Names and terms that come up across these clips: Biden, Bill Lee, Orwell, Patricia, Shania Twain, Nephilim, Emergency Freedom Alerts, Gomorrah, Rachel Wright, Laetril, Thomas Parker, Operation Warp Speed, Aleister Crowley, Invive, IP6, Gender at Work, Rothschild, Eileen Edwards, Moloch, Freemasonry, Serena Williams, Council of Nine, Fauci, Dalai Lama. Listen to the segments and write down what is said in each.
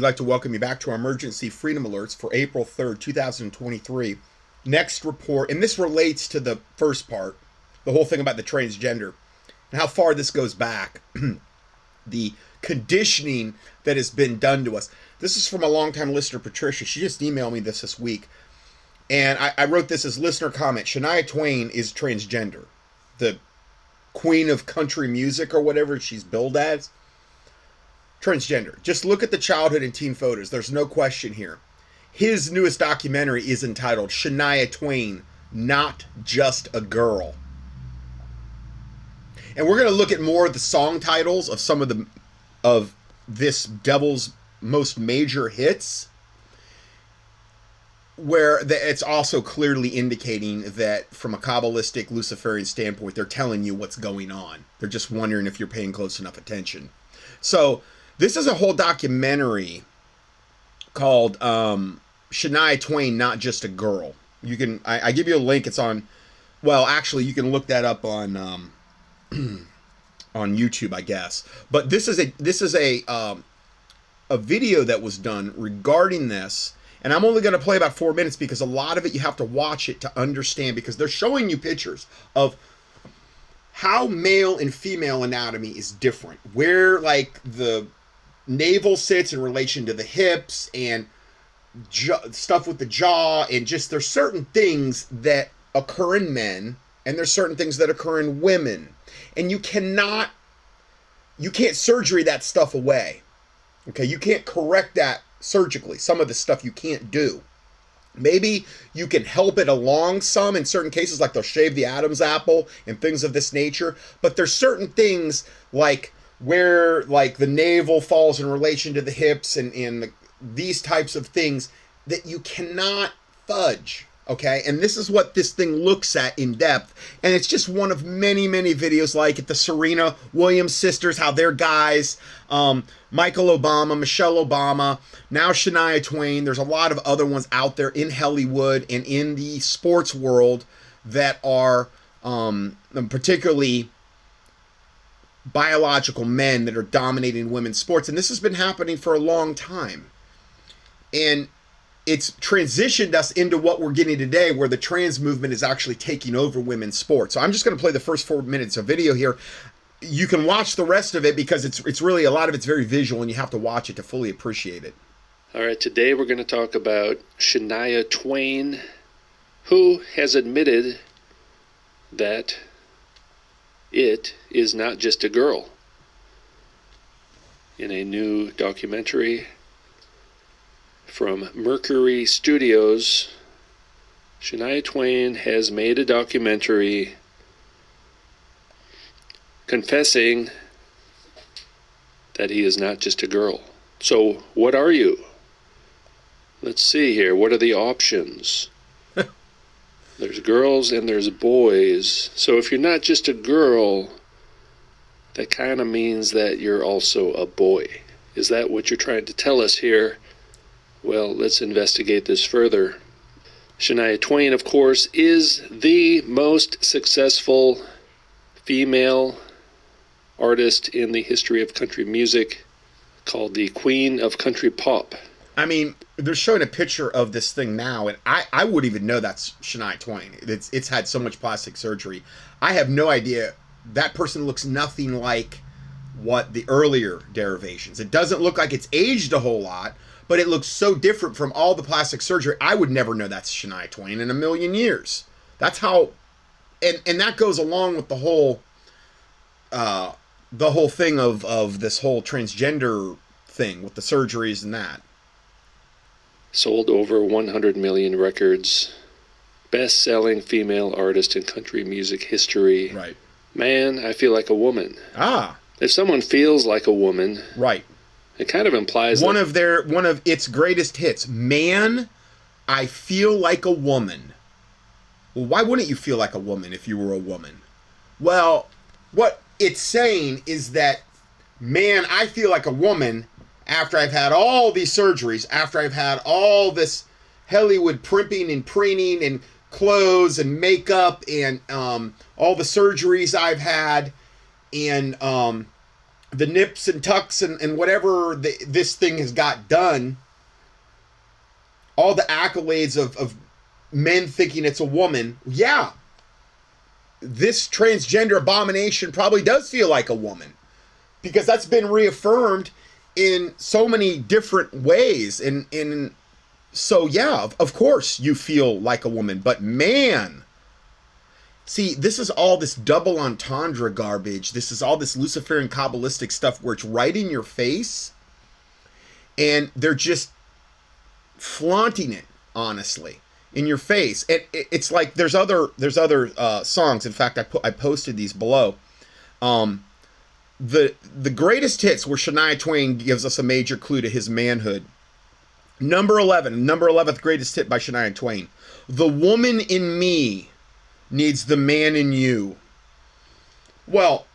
We'd like to welcome you back to our emergency freedom alerts for April 3rd, 2023. Next report, and this relates to the first part, the whole thing about the transgender and how far this goes back, the conditioning that has been done to us. This is from a longtime listener, Patricia. She just emailed me this week, and I wrote this as listener comment. Shania Twain is transgender, the queen of country music or whatever she's billed as. Transgender. Just look at the childhood and teen photos. There's no question here. His newest documentary is entitled Shania Twain, Not Just a Girl. And we're going to look at more of the song titles of some of the of this devil's most major hits, where it's also clearly indicating that from a Kabbalistic Luciferian standpoint, they're telling you what's going on. They're just wondering if you're paying close enough attention. So this is a whole documentary called Shania Twain, Not Just a Girl. You can, I give you a link. It's on, well, actually, you can look that up on on YouTube, I guess. But this is a video that was done regarding this, and I'm only going to play about 4 minutes because a lot of it you have to watch it to understand, because they're showing you pictures of how male and female anatomy is different, where like the navel sits in relation to the hips and stuff with the jaw, and just there's certain things that occur in men and there's certain things that occur in women, and you can't surgery that stuff away. Okay, you can't correct that surgically. Some of the stuff you can't do. Maybe you can help it along some in certain cases, like they'll shave the Adam's apple and things of this nature. But there's certain things like where like the navel falls in relation to the hips and these types of things that you cannot fudge. Okay, and this is what this thing looks at in depth. And it's just one of many, many videos like at the Serena Williams sisters, how they're guys, Michael Obama, Michelle Obama, now Shania Twain. There's a lot of other ones out there in Hollywood and in the sports world that are particularly biological men that are dominating women's sports. And this has been happening for a long time. And it's transitioned us into what we're getting today, where the trans movement is actually taking over women's sports. So I'm just going to play the first 4 minutes of video here. You can watch the rest of it because it's really, a lot of it's very visual and you have to watch it to fully appreciate it. All right, today we're going to talk about Shania Twain, who has admitted that it is not just a girl in a new documentary from Mercury Studios. Shania Twain has made a documentary confessing that he is not just a girl. So what are you? Let's see here. What are the options? There's girls and there's boys. So if you're not just a girl, that kind of means that you're also a boy. Is that what you're trying to tell us here? Well, let's investigate this further. Shania Twain, of course, is the most successful female artist in the history of country music, called the Queen of Country Pop. I mean, they're showing a picture of this thing now, and I wouldn't even know that's Shania Twain. It's had so much plastic surgery. I have no idea. That person looks nothing like what the earlier derivations. It doesn't look like it's aged a whole lot, but it looks so different from all the plastic surgery. I would never know that's Shania Twain in a million years. That's how, and that goes along with the whole thing of this whole transgender thing with the surgeries and that. Sold over 100 million records, best-selling female artist in country music history. Right. Man, I feel like a woman. Ah. If someone feels like a woman. Right. It kind of implies one of its greatest hits. Man, I feel like a woman. Well, why wouldn't you feel like a woman if you were a woman? Well, what it's saying is that, man, I feel like a woman after I've had all these surgeries, after I've had all this Hollywood primping and preening and clothes and makeup and all the surgeries I've had and the nips and tucks and whatever this thing has got done, all the accolades of men thinking it's a woman, yeah, this transgender abomination probably does feel like a woman, because that's been reaffirmed in so many different ways. And so, yeah, of course you feel like a woman, but man, see, this is all this double entendre garbage. This is all this Luciferian Kabbalistic stuff where it's right in your face, and they're just flaunting it, honestly, in your face. It's like there's other songs. In fact, I posted these below. The greatest hits where Shania Twain gives us a major clue to his manhood. Number 11, number 11th greatest hit by Shania Twain. The woman in me needs the man in you. Well,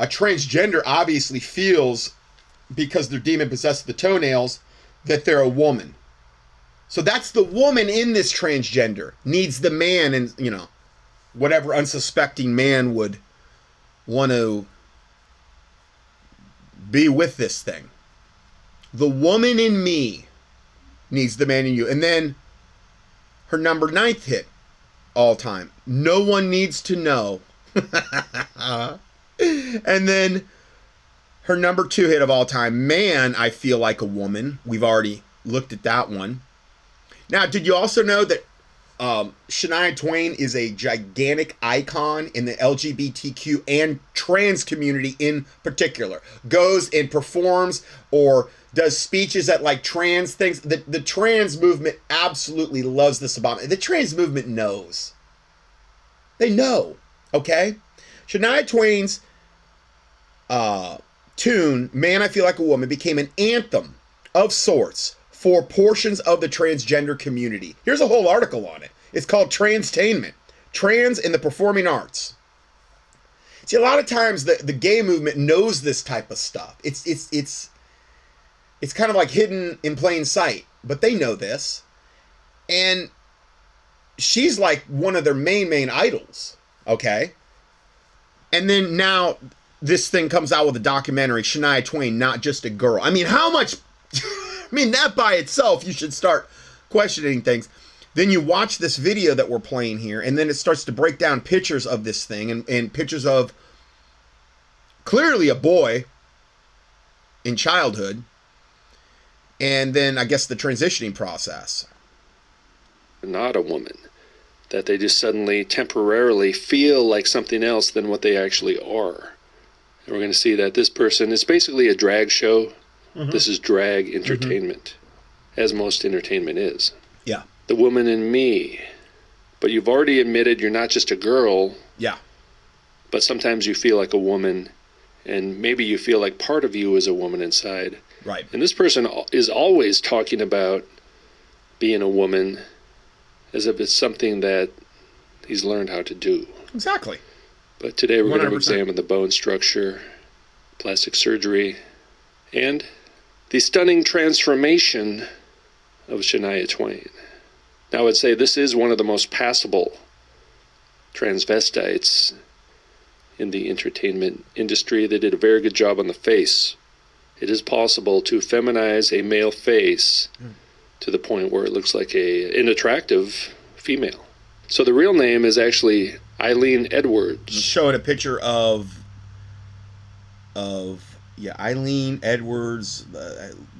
a transgender obviously feels, because they're demon possessed of the toenails, that they're a woman. So that's the woman in this transgender, needs the man, and, you know, whatever unsuspecting man would want to be with this thing. The woman in me needs the man in you. And then her number 9th hit all time, No One Needs to Know. And then her number 2 hit of all time, Man, I Feel Like a Woman. We've already looked at that one. Now, did you also know that Shania Twain is a gigantic icon in the LGBTQ and trans community in particular? Goes and performs or does speeches at like trans things. The trans movement absolutely loves this abomination. The trans movement knows. They know, okay? Shania Twain's tune, Man, I Feel Like a Woman, became an anthem of sorts for portions of the transgender community. Here's a whole article on it. It's called Transtainment, Trans in the Performing Arts. See, a lot of times the gay movement knows this type of stuff. It's kind of like hidden in plain sight, but they know this. And she's like one of their main idols, okay? And then now this thing comes out with a documentary, Shania Twain, Not Just a Girl. I mean, how much... I mean, that by itself, you should start questioning things. Then you watch this video that we're playing here, and then it starts to break down pictures of this thing and pictures of clearly a boy in childhood, and then I guess the transitioning process. Not a woman, that they just suddenly temporarily feel like something else than what they actually are. And we're going to see that this person is basically a drag show. Mm-hmm. This is drag entertainment, as most entertainment is. Yeah. The woman in me. But you've already admitted you're not just a girl. Yeah. But sometimes you feel like a woman, and maybe you feel like part of you is a woman inside. Right. And this person is always talking about being a woman as if it's something that he's learned how to do. Exactly. But today we're going to examine the bone structure, plastic surgery, and the stunning transformation of Shania Twain. Now, I would say this is one of the most passable transvestites in the entertainment industry. They did a very good job on the face. It is possible to feminize a male face to the point where it looks like an attractive female. So the real name is actually Eileen Edwards. Showing a picture of Eileen Edwards,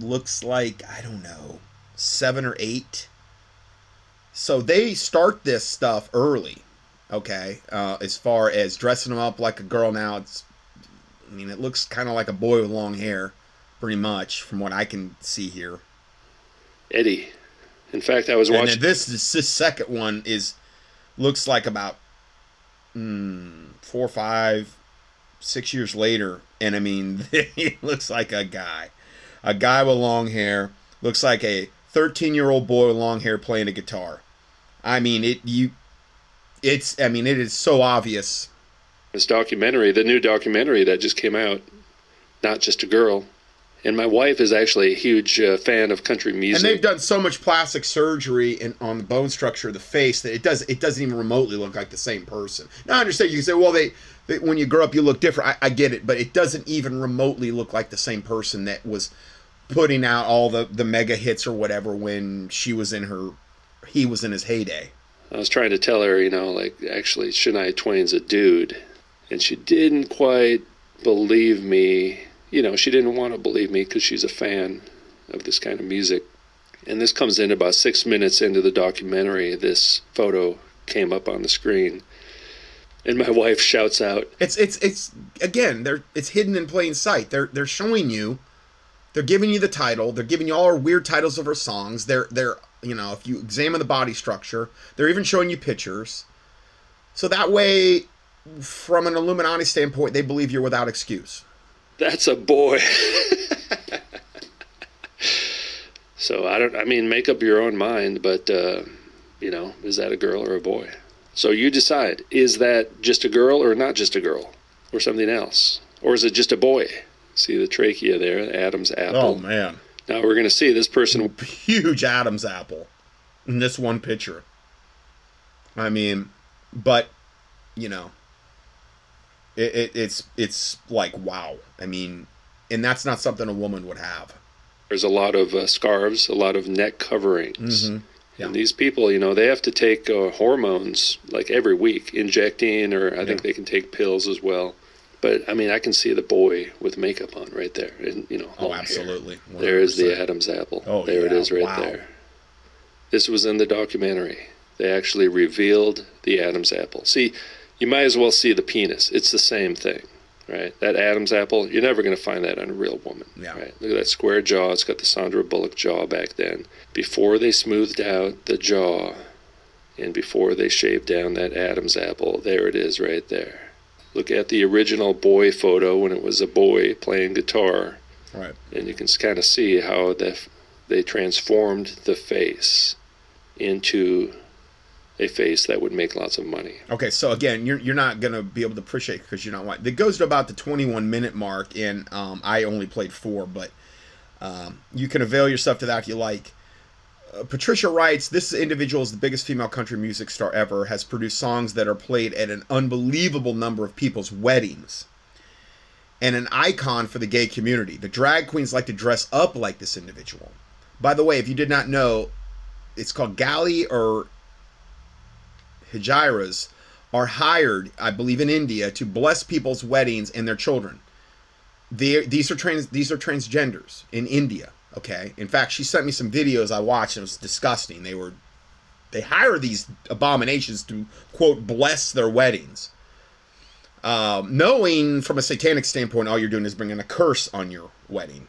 looks like, I don't know, 7 or 8. So they start this stuff early, okay? As far as dressing them up like a girl now, it looks kind of like a boy with long hair, pretty much, from what I can see here. Eddie. In fact, I was watching... And this second one looks like about 4 or 5, 6 years later, and he looks like a guy with long hair, looks like a 13-year-old boy with long hair playing a guitar. It is so obvious. This documentary, the new documentary that just came out, Not Just a Girl, And my wife is actually a huge fan of country music. And they've done so much plastic surgery on the bone structure of the face that it doesn't even remotely look like the same person. Now I understand you can say, well, they when you grow up you look different. I get it, but it doesn't even remotely look like the same person that was putting out all the mega hits or whatever when he was in his heyday. I was trying to tell her, actually Shania Twain's a dude, and she didn't quite believe me. She didn't want to believe me because she's a fan of this kind of music. And this comes in about 6 minutes into the documentary. This photo came up on the screen, and my wife shouts out, "It's again! It's hidden in plain sight. They're showing you. They're giving you the title. They're giving you all our weird titles of our songs. They're if you examine the body structure, they're even showing you pictures. So that way, from an Illuminati standpoint, they believe you're without excuse." That's a boy. So make up your own mind, but, is that a girl or a boy? So you decide, is that just a girl or not just a girl or something else? Or is it just a boy? See the trachea there, Adam's apple. Oh, man. Now we're going to see this person. Huge Adam's apple in this one picture. It's like, wow. And that's not something a woman would have. There's a lot of scarves, a lot of neck coverings. Mm-hmm. Yeah. And these people, they have to take hormones like every week, injecting, or I think they can take pills as well. But I can see the boy with makeup on right there. And, oh, absolutely. There is the Adam's apple. Oh, there it is right there. This was in the documentary. They actually revealed the Adam's apple. See, you might as well see the penis. It's the same thing, right? That Adam's apple, you're never going to find that on a real woman. Yeah. Right? Look at that square jaw. It's got the Sandra Bullock jaw back then. Before they smoothed out the jaw and before they shaved down that Adam's apple, there it is right there. Look at the original boy photo when it was a boy playing guitar. Right. And you can kind of see how they transformed the face into a face that would make lots of money. Okay, so again, you're not going to be able to appreciate it because you're not white. It goes to about the 21-minute mark, and I only played 4, but you can avail yourself to that if you like. Patricia writes, this individual is the biggest female country music star ever, has produced songs that are played at an unbelievable number of people's weddings, and an icon for the gay community. The drag queens like to dress up like this individual. By the way, if you did not know, it's called gali or Hijiras are hired, I believe, in India to bless people's weddings and their children. These are transgenders in India. Okay. In fact, she sent me some videos I watched, and it was disgusting. They hire these abominations to, quote, bless their weddings, knowing from a satanic standpoint, all you're doing is bringing a curse on your wedding.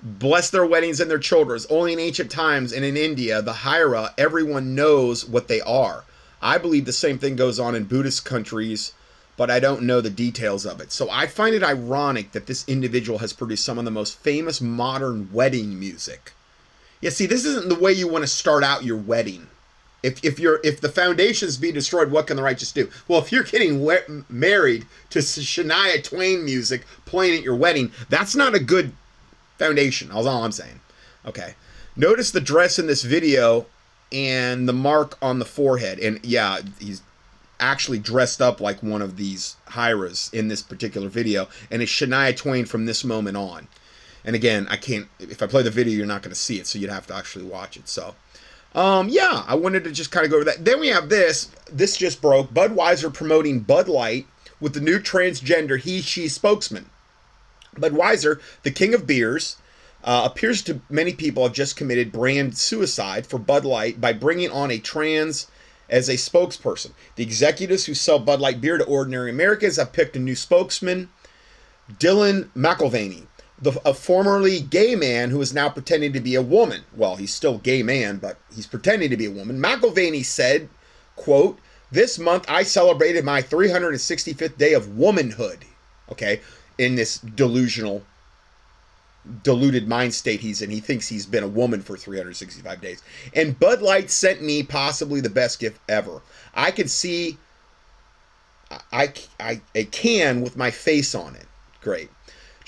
Bless their weddings and their children's. Only in ancient times and in India, the Hira, everyone knows what they are. I believe the same thing goes on in Buddhist countries, but I don't know the details of it. So I find it ironic that this individual has produced some of the most famous modern wedding music. Yeah, see, this isn't the way you want to start out your wedding. If the foundations be destroyed, what can the righteous do? Well, if you're getting married to Shania Twain music playing at your wedding, that's not a good foundation. That's all I'm saying. Okay. Notice the dress in this video and the mark on the forehead. And yeah, he's actually dressed up like one of these Hiras in this particular video. And it's Shania Twain from this moment on. And again, if I play the video, you're not going to see it. So you'd have to actually watch it. So, I wanted to just kind of go over that. Then we have this just broke. Budweiser promoting Bud Light with the new transgender he/she spokesman. Budweiser, the king of beers, appears to many people have just committed brand suicide for Bud Light by bringing on a trans as a spokesperson. The executives who sell Bud Light beer to ordinary Americans have picked a new spokesman, Dylan McIlvaney, a formerly gay man who is now pretending to be a woman. Well, he's still a gay man, but he's pretending to be a woman. McIlvaney said, quote, "This month I celebrated my 365th day of womanhood." Okay. In this deluded mind state he's in, he thinks he's been a woman for 365 days. "And Bud Light sent me possibly the best gift ever. I could see a can with my face on it." Great.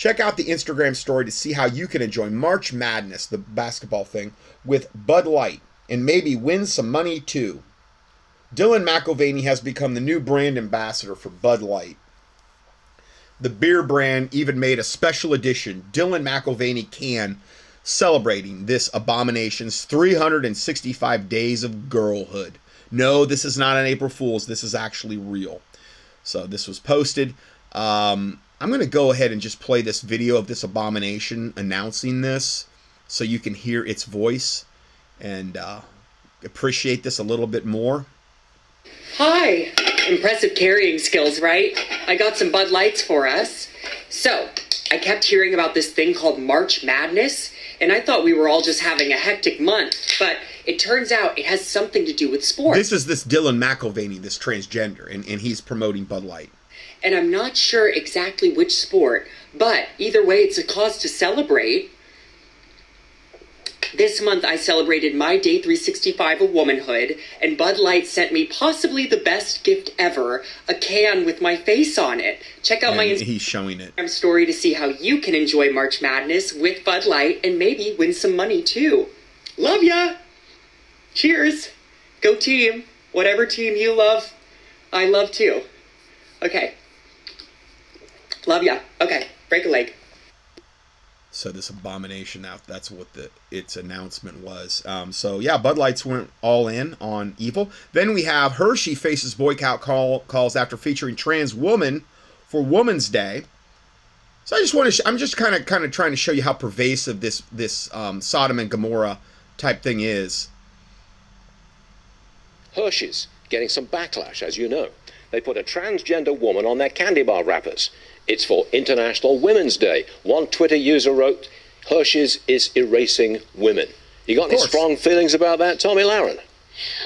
Check out the Instagram story to see how you can enjoy March Madness, the basketball thing, with Bud Light, and maybe win some money too. Dylan McIlvaney has become the new brand ambassador for Bud Light. The beer brand even made a special edition Dylan McIlvaney can celebrating this abomination's 365 days of girlhood. No, this is not an April Fool's. This is actually real. So this was posted. I'm going to go ahead and just play this video of this abomination announcing this so you can hear its voice and appreciate this a little bit more. Hi. Impressive carrying skills, right? I got some Bud Lights for us. So, I kept hearing about this thing called March Madness, and I thought we were all just having a hectic month, but it turns out it has something to do with sports. This is this Dylan McIlvaney, this transgender, and he's promoting Bud Light. And I'm not sure exactly which sport, but either way, it's a cause to celebrate. This month, I celebrated my day 365 of womanhood, and Bud Light sent me possibly the best gift ever, a can with my face on it. Check out my Instagram story to see how you can enjoy March Madness with Bud Light and maybe win some money, too. Love ya! Cheers! Go team! Whatever team you love, I love, too. Okay. Love ya. Okay. Break a leg. So this abomination, that's what its announcement was. So yeah, Bud Lights went all in on evil. Then we have Hershey faces boycott calls after featuring trans woman for Woman's Day. So I'm just kind of trying to show you how pervasive this Sodom and Gomorrah type thing is. Hershey's getting some backlash, as you know. They put a transgender woman on their candy bar wrappers. It's for International Women's Day. One Twitter user wrote, Hershey's is erasing women. You got any strong feelings about that, Tommy Lahren?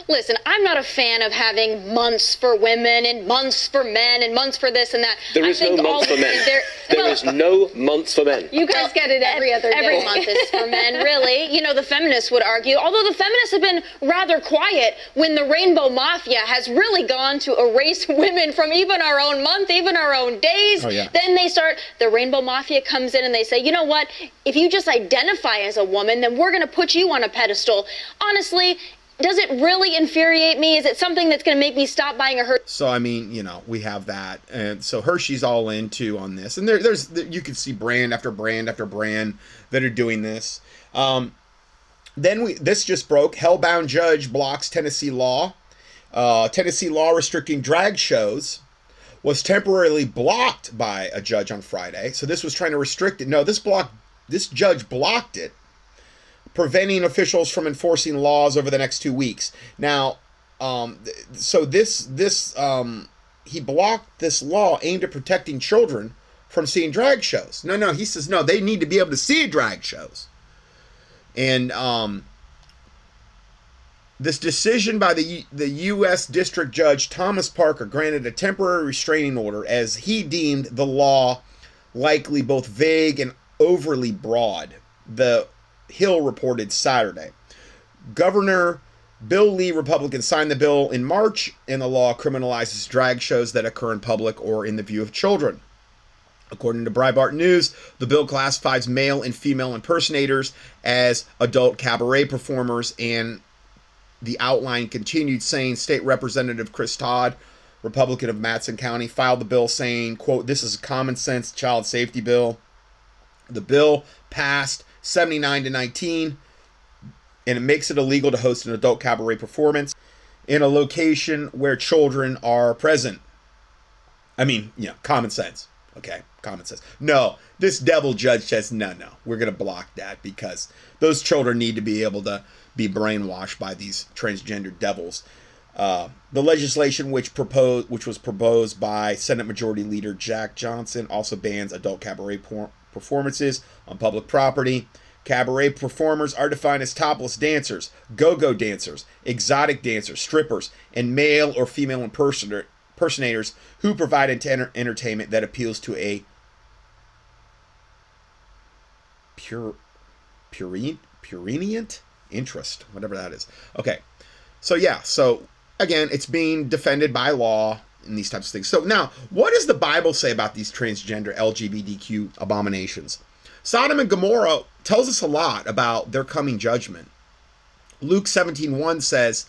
Listen, I'm not a fan of having months for women and months for men and months for this and that. There is no month for men. There is no month for men. You guys get it every other day. Every month is for men, really. You know, the feminists would argue, although the feminists have been rather quiet when the Rainbow Mafia has really gone to erase women from even our own month, even our own days. Oh, yeah. Then they start, the Rainbow Mafia comes in and they say, you know what, if you just identify as a woman, then we're going to put you on a pedestal. Honestly, does it really infuriate me? Is it something that's going to make me stop buying a Hershey? So, I mean, you know, we have that. And so Hershey's all in, too, on this. And you can see brand after brand after brand that are doing this. This just broke. Hellbound judge blocks Tennessee law. Tennessee law restricting drag shows was temporarily blocked by a judge on Friday. So this was trying to restrict it. No, this judge blocked it, preventing officials from enforcing laws over the next 2 weeks. Now, so he blocked this law aimed at protecting children from seeing drag shows. No, he says, no, they need to be able to see drag shows. And this decision by the U.S. District Judge Thomas Parker granted a temporary restraining order as he deemed the law likely both vague and overly broad, the Hill reported Saturday. Governor Bill Lee, Republican, signed the bill in March, and the law criminalizes drag shows that occur in public or in the view of children. According to Breitbart News, the bill classifies male and female impersonators as adult cabaret performers, and the outline continued, saying State Representative Chris Todd, Republican of Madison County, filed the bill saying, quote, "This is a common sense child safety bill." The bill passed 79-19, and it makes it illegal to host an adult cabaret performance in a location where children are present. I mean, you know, common sense. Okay, common sense. No, this devil judge says, no, we're going to block that because those children need to be able to be brainwashed by these transgender devils. The legislation which was proposed by Senate Majority Leader Jack Johnson also bans adult cabaret performances on public property. Cabaret performers are defined as topless dancers, go-go dancers, exotic dancers, strippers, and male or female impersonators who provide entertainment that appeals to a prurient interest, whatever that is. Okay, so yeah, so again, it's being defended by law. in these types of things. So now, what does the Bible say about these transgender LGBTQ abominations? Sodom and Gomorrah tells us a lot about their coming judgment. Luke 17:1 says,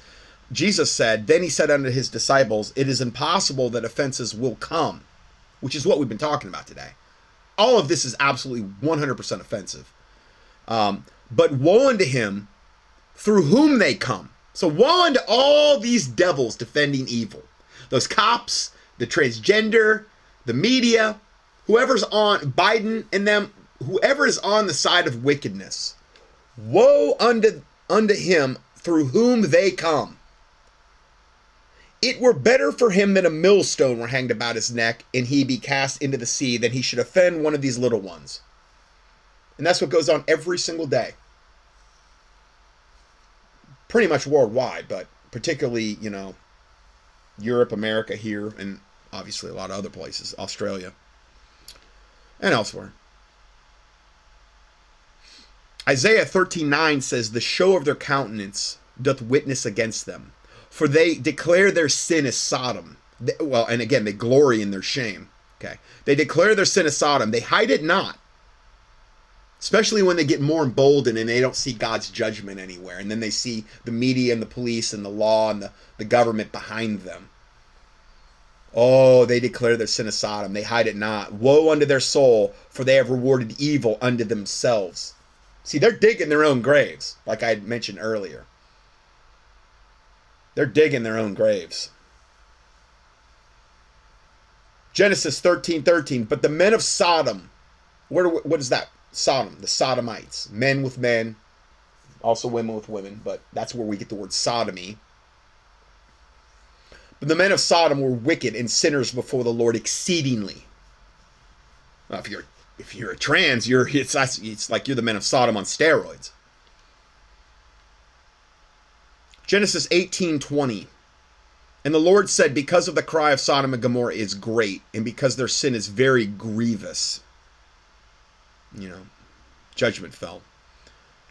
Jesus said, then he said unto his disciples, it is impossible that offenses will come, which is what we've been talking about today. All of this is absolutely 100% offensive. But woe unto him through whom they come. So woe unto all these devils defending evil. Those cops, the transgender, the media, whoever's on, Biden and them, whoever is on the side of wickedness. Woe unto him through whom they come. It were better for him that a millstone were hanged about his neck and he be cast into the sea than he should offend one of these little ones. And that's what goes on every single day. Pretty much worldwide, but particularly, you know, Europe, America, here, and obviously a lot of other places, Australia and elsewhere. Isaiah 13:9 says, the show of their countenance doth witness against them, for they declare their sin as Sodom. Well, and again, they glory in their shame. Okay. They declare their sin as Sodom. They hide it not, especially when they get more emboldened and they don't see God's judgment anywhere. And then they see the media and the police and the law and the government behind them. Oh, they declare their sin as Sodom. They hide it not. Woe unto their soul, for they have rewarded evil unto themselves. See, they're digging their own graves, like I had mentioned earlier. They're digging their own graves. Genesis 13:13, but the men of Sodom, what is that? Sodom, the Sodomites, men with men, also women with women, but that's where we get the word sodomy. But the men of Sodom were wicked and sinners before the Lord exceedingly. Well, if you're a trans, it's like you're the men of Sodom on steroids. Genesis 18:20, and the Lord said, because of the cry of Sodom and Gomorrah is great, and because their sin is very grievous, you know, judgment fell.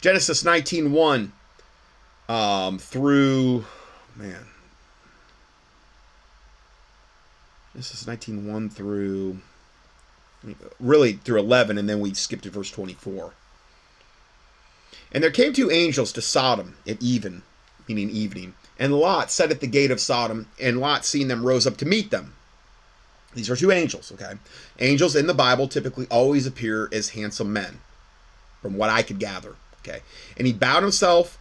Genesis 19:1 Genesis 19:1 through, really through 11, and then we skipped to verse 24. And there came two angels to Sodom at even, meaning evening, and Lot sat at the gate of Sodom, and Lot, seeing them, rose up to meet them. These are two angels, okay? Angels in the Bible typically always appear as handsome men, from what I could gather, okay? And he bowed himself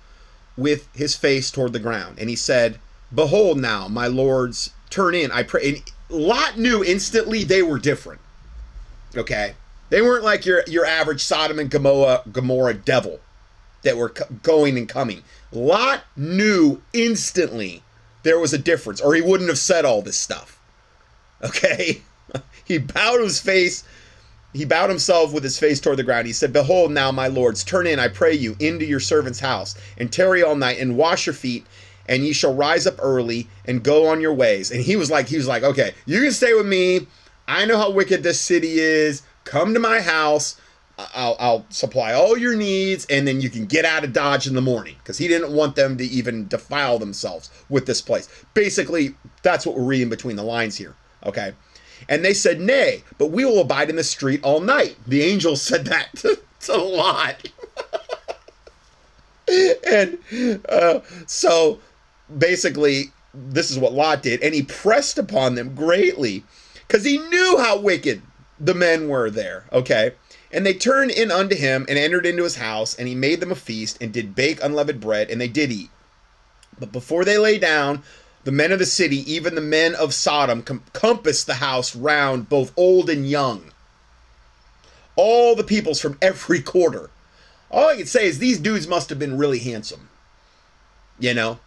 with his face toward the ground, and he said, behold now, my lords, turn in, I pray. And Lot knew instantly they were different, okay? They weren't like your average Sodom and Gomorrah devil that were going and coming. Lot knew instantly there was a difference, or he wouldn't have said all this stuff. Okay, he bowed himself with his face toward the ground. He said, behold now, my lords, turn in, I pray you, into your servant's house, and tarry all night, and wash your feet, and ye shall rise up early, and go on your ways. And he was like, okay, you can stay with me. I know how wicked this city is. Come to my house. I'll supply all your needs, and then you can get out of Dodge in the morning, because he didn't want them to even defile themselves with this place. Basically, that's what we're reading between the lines here. Okay, and they said, nay, but we will abide in the street all night. The angel said that to Lot. So basically, this is what Lot did. And he pressed upon them greatly, because he knew how wicked the men were there. Okay, and they turned in unto him and entered into his house. And he made them a feast and did bake unleavened bread. And they did eat. But before they lay down, the men of the city, even the men of Sodom, compassed the house round, both old and young. All the peoples from every quarter. All I can say is these dudes must have been really handsome. You know?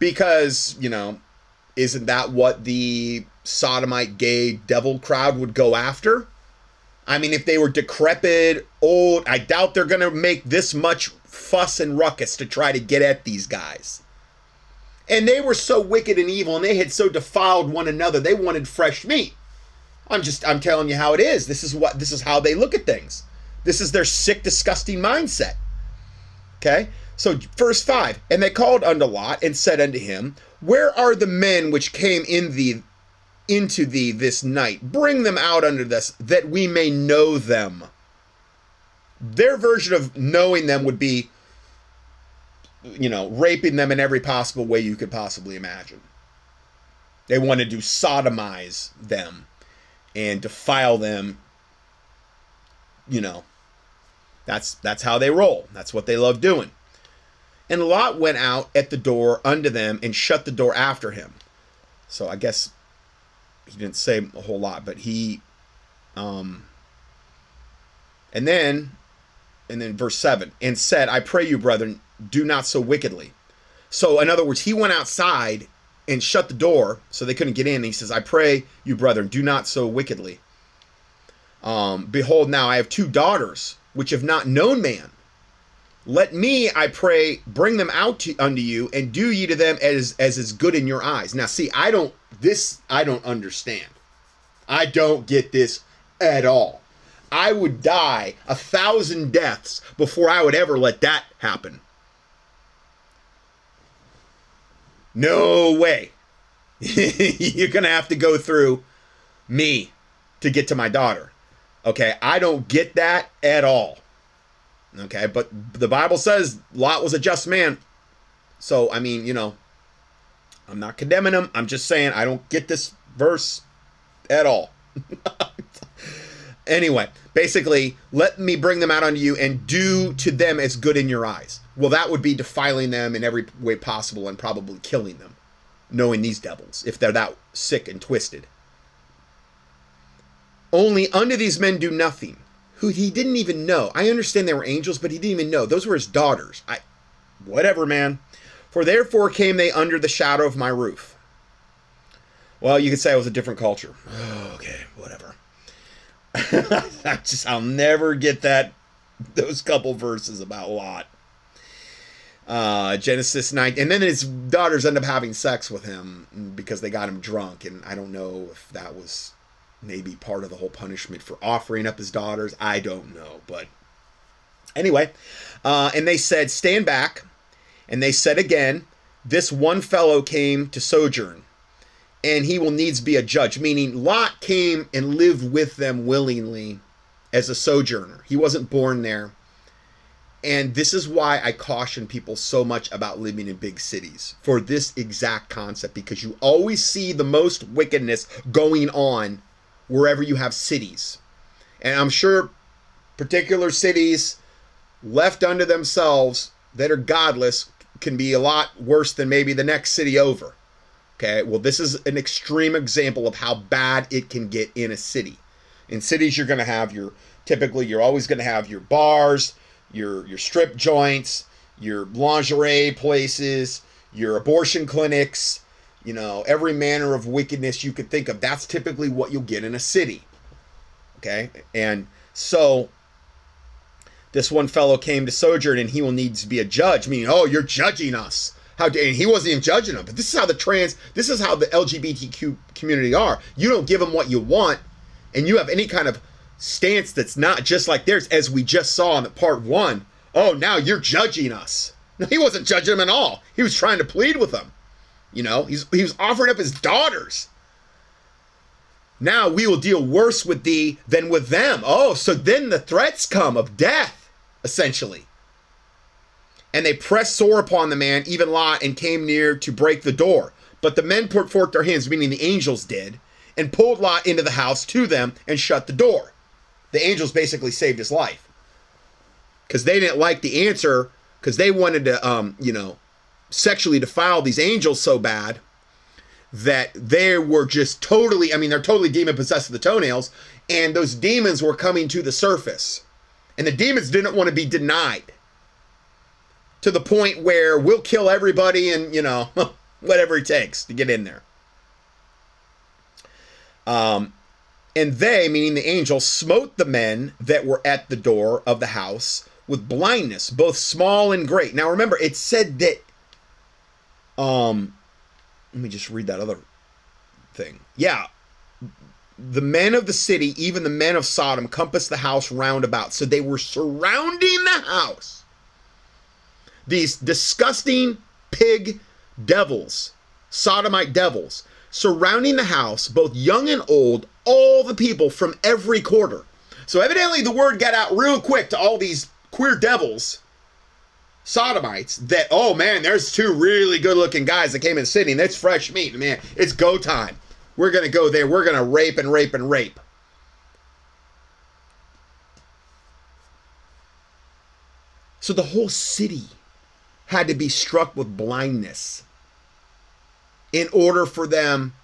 Because, you know, isn't that what the sodomite gay devil crowd would go after? I mean, if they were decrepit, old, I doubt they're going to make this much fuss and ruckus to try to get at these guys. And they were so wicked and evil, and they had so defiled one another, they wanted fresh meat. I'm telling you how it is. This is how they look at things. This is their sick, disgusting mindset. Okay? So, verse 5, and they called unto Lot, and said unto him, where are the men which came in thee into thee this night. Bring them out unto us, that we may know them. Their version of knowing them would be, you know, raping them in every possible way you could possibly imagine. They wanted to sodomize them and defile them. You know, that's how they roll. That's what they love doing. And Lot went out at the door unto them and shut the door after him. So I guess he didn't say a whole lot, but he, and then verse 7, and said, I pray you, brethren, do not so wickedly. So in other words, he went outside and shut the door so they couldn't get in. And he says, I pray you, brethren, do not so wickedly. Behold, now I have two daughters, which have not known man. Let me, I pray, bring them out unto you, and do ye to them as is good in your eyes. Now, see, I don't understand. I don't get this at all. I would die 1,000 deaths before I would ever let that happen. No way. You're going to have to go through me to get to my daughter. Okay, I don't get that at all. Okay, but the Bible says Lot was a just man. So, I mean, you know, I'm not condemning him. I'm just saying I don't get this verse at all. Anyway, basically, let me bring them out unto you and do to them as good in your eyes. Well, that would be defiling them in every way possible and probably killing them, knowing these devils, if they're that sick and twisted. Only unto these men do nothing, who he didn't even know. I understand they were angels, but he didn't even know. Those were his daughters. Whatever, man. For therefore came they under the shadow of my roof. Well, you could say it was a different culture. Oh, okay, whatever. I'll never get those couple verses about Lot. Genesis 9. And then his daughters end up having sex with him because they got him drunk. And I don't know if that was maybe part of the whole punishment for offering up his daughters. I don't know. But anyway, and they said, stand back. And they said again, this one fellow came to sojourn, and he will needs be a judge. Meaning Lot came and lived with them willingly as a sojourner. He wasn't born there. And this is why I caution people so much about living in big cities, for this exact concept, because you always see the most wickedness going on wherever you have cities. And I'm sure particular cities left unto themselves that are godless can be a lot worse than maybe the next city over. Okay, well, this is an extreme example of how bad it can get in a city. In cities, you're going to have you're always going to have your bars, your strip joints, your lingerie places, your abortion clinics, you know, every manner of wickedness you could think of. That's typically what you'll get in a city. Okay, and so this one fellow came to sojourn, and he will needs be a judge, meaning, oh, you're judging us. And he wasn't even judging them, but this is how the LGBTQ community are. You don't give them what you want, and you have any kind of stance that's not just like theirs, as we just saw in the part 1. Oh, now you're judging us. No, he wasn't judging them at all. He was trying to plead with them. You know, he was offering up his daughters. Now we will deal worse with thee than with them. Oh, so then the threats come of death, essentially. And they pressed sore upon the man, even Lot, and came near to break the door. But the men put forth their hands, meaning the angels did, and pulled Lot into the house to them and shut the door. The angels basically saved his life because they didn't like the answer, because they wanted to, you know, sexually defile these angels so bad that they were just totally, I mean, they're totally demon-possessed of the toenails, and those demons were coming to the surface. And the demons didn't want to be denied. To the point where we'll kill everybody and, you know, whatever it takes to get in there. And they, meaning the angels, smote the men that were at the door of the house with blindness, both small and great. Now, remember, it said that, let me just read that other thing. Yeah. The men of the city, even the men of Sodom, compassed the house round about. So they were surrounding the house. These disgusting pig devils, sodomite devils, surrounding the house, both young and old, all the people from every quarter. So evidently the word got out real quick to all these queer devils, sodomites, that, oh man, there's two really good looking guys that came in Sydney, and that's fresh meat, man, it's go time. We're gonna go there, we're gonna rape and rape and rape. So the whole city had to be struck with blindness in order for them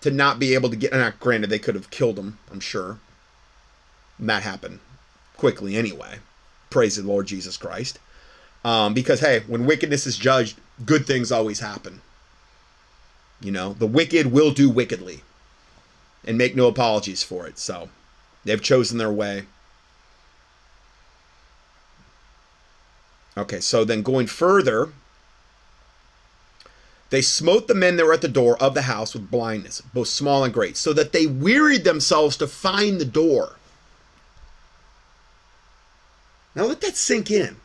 to not be able to get, and granted, they could have killed him, I'm sure. And that happened quickly anyway. Praise the Lord Jesus Christ. Because, hey, when wickedness is judged, good things always happen. You know, the wicked will do wickedly and make no apologies for it. So they've chosen their way. Okay, so then going further, they smote the men that were at the door of the house with blindness, both small and great, so that they wearied themselves to find the door. Now let that sink in.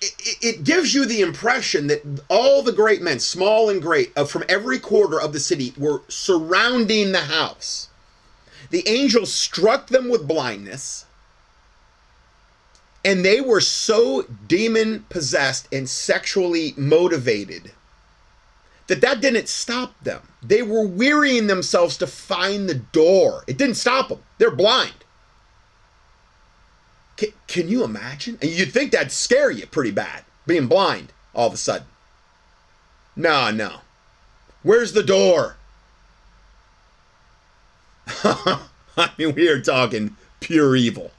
It gives you the impression that all the great men, small and great, from every quarter of the city were surrounding the house. The angel struck them with blindness, and they were so demon-possessed and sexually motivated that that didn't stop them. They were wearying themselves to find the door. It didn't stop them. They're blind. Can you imagine? And you'd think that'd scare you pretty bad, being blind all of a sudden. No. Where's the door? I mean, we are talking pure evil.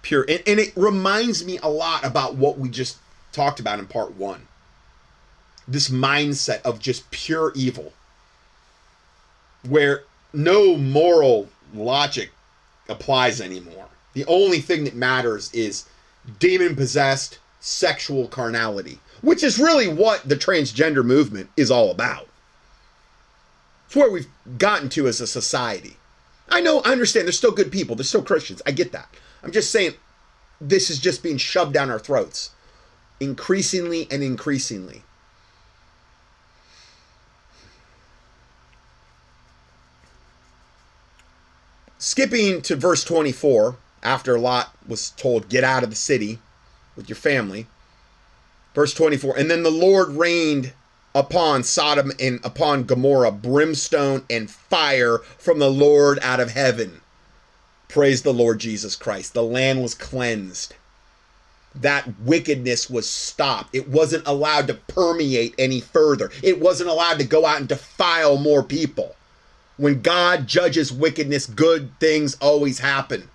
Pure, and it reminds me a lot about what we just talked about in part one. This mindset of just pure evil, where no moral logic applies anymore. The only thing that matters is demon-possessed sexual carnality, which is really what the transgender movement is all about. It's where we've gotten to as a society. I know, I understand, there's still good people, there's still Christians, I get that. I'm just saying, this is just being shoved down our throats increasingly and increasingly. Skipping to verse 24, after Lot was told, get out of the city with your family. Verse 24, and then the Lord rained upon Sodom and upon Gomorrah brimstone and fire from the Lord out of heaven. Praise the Lord Jesus Christ. The land was cleansed. That wickedness was stopped. It wasn't allowed to permeate any further. It wasn't allowed to go out and defile more people. When God judges wickedness, good things always happen.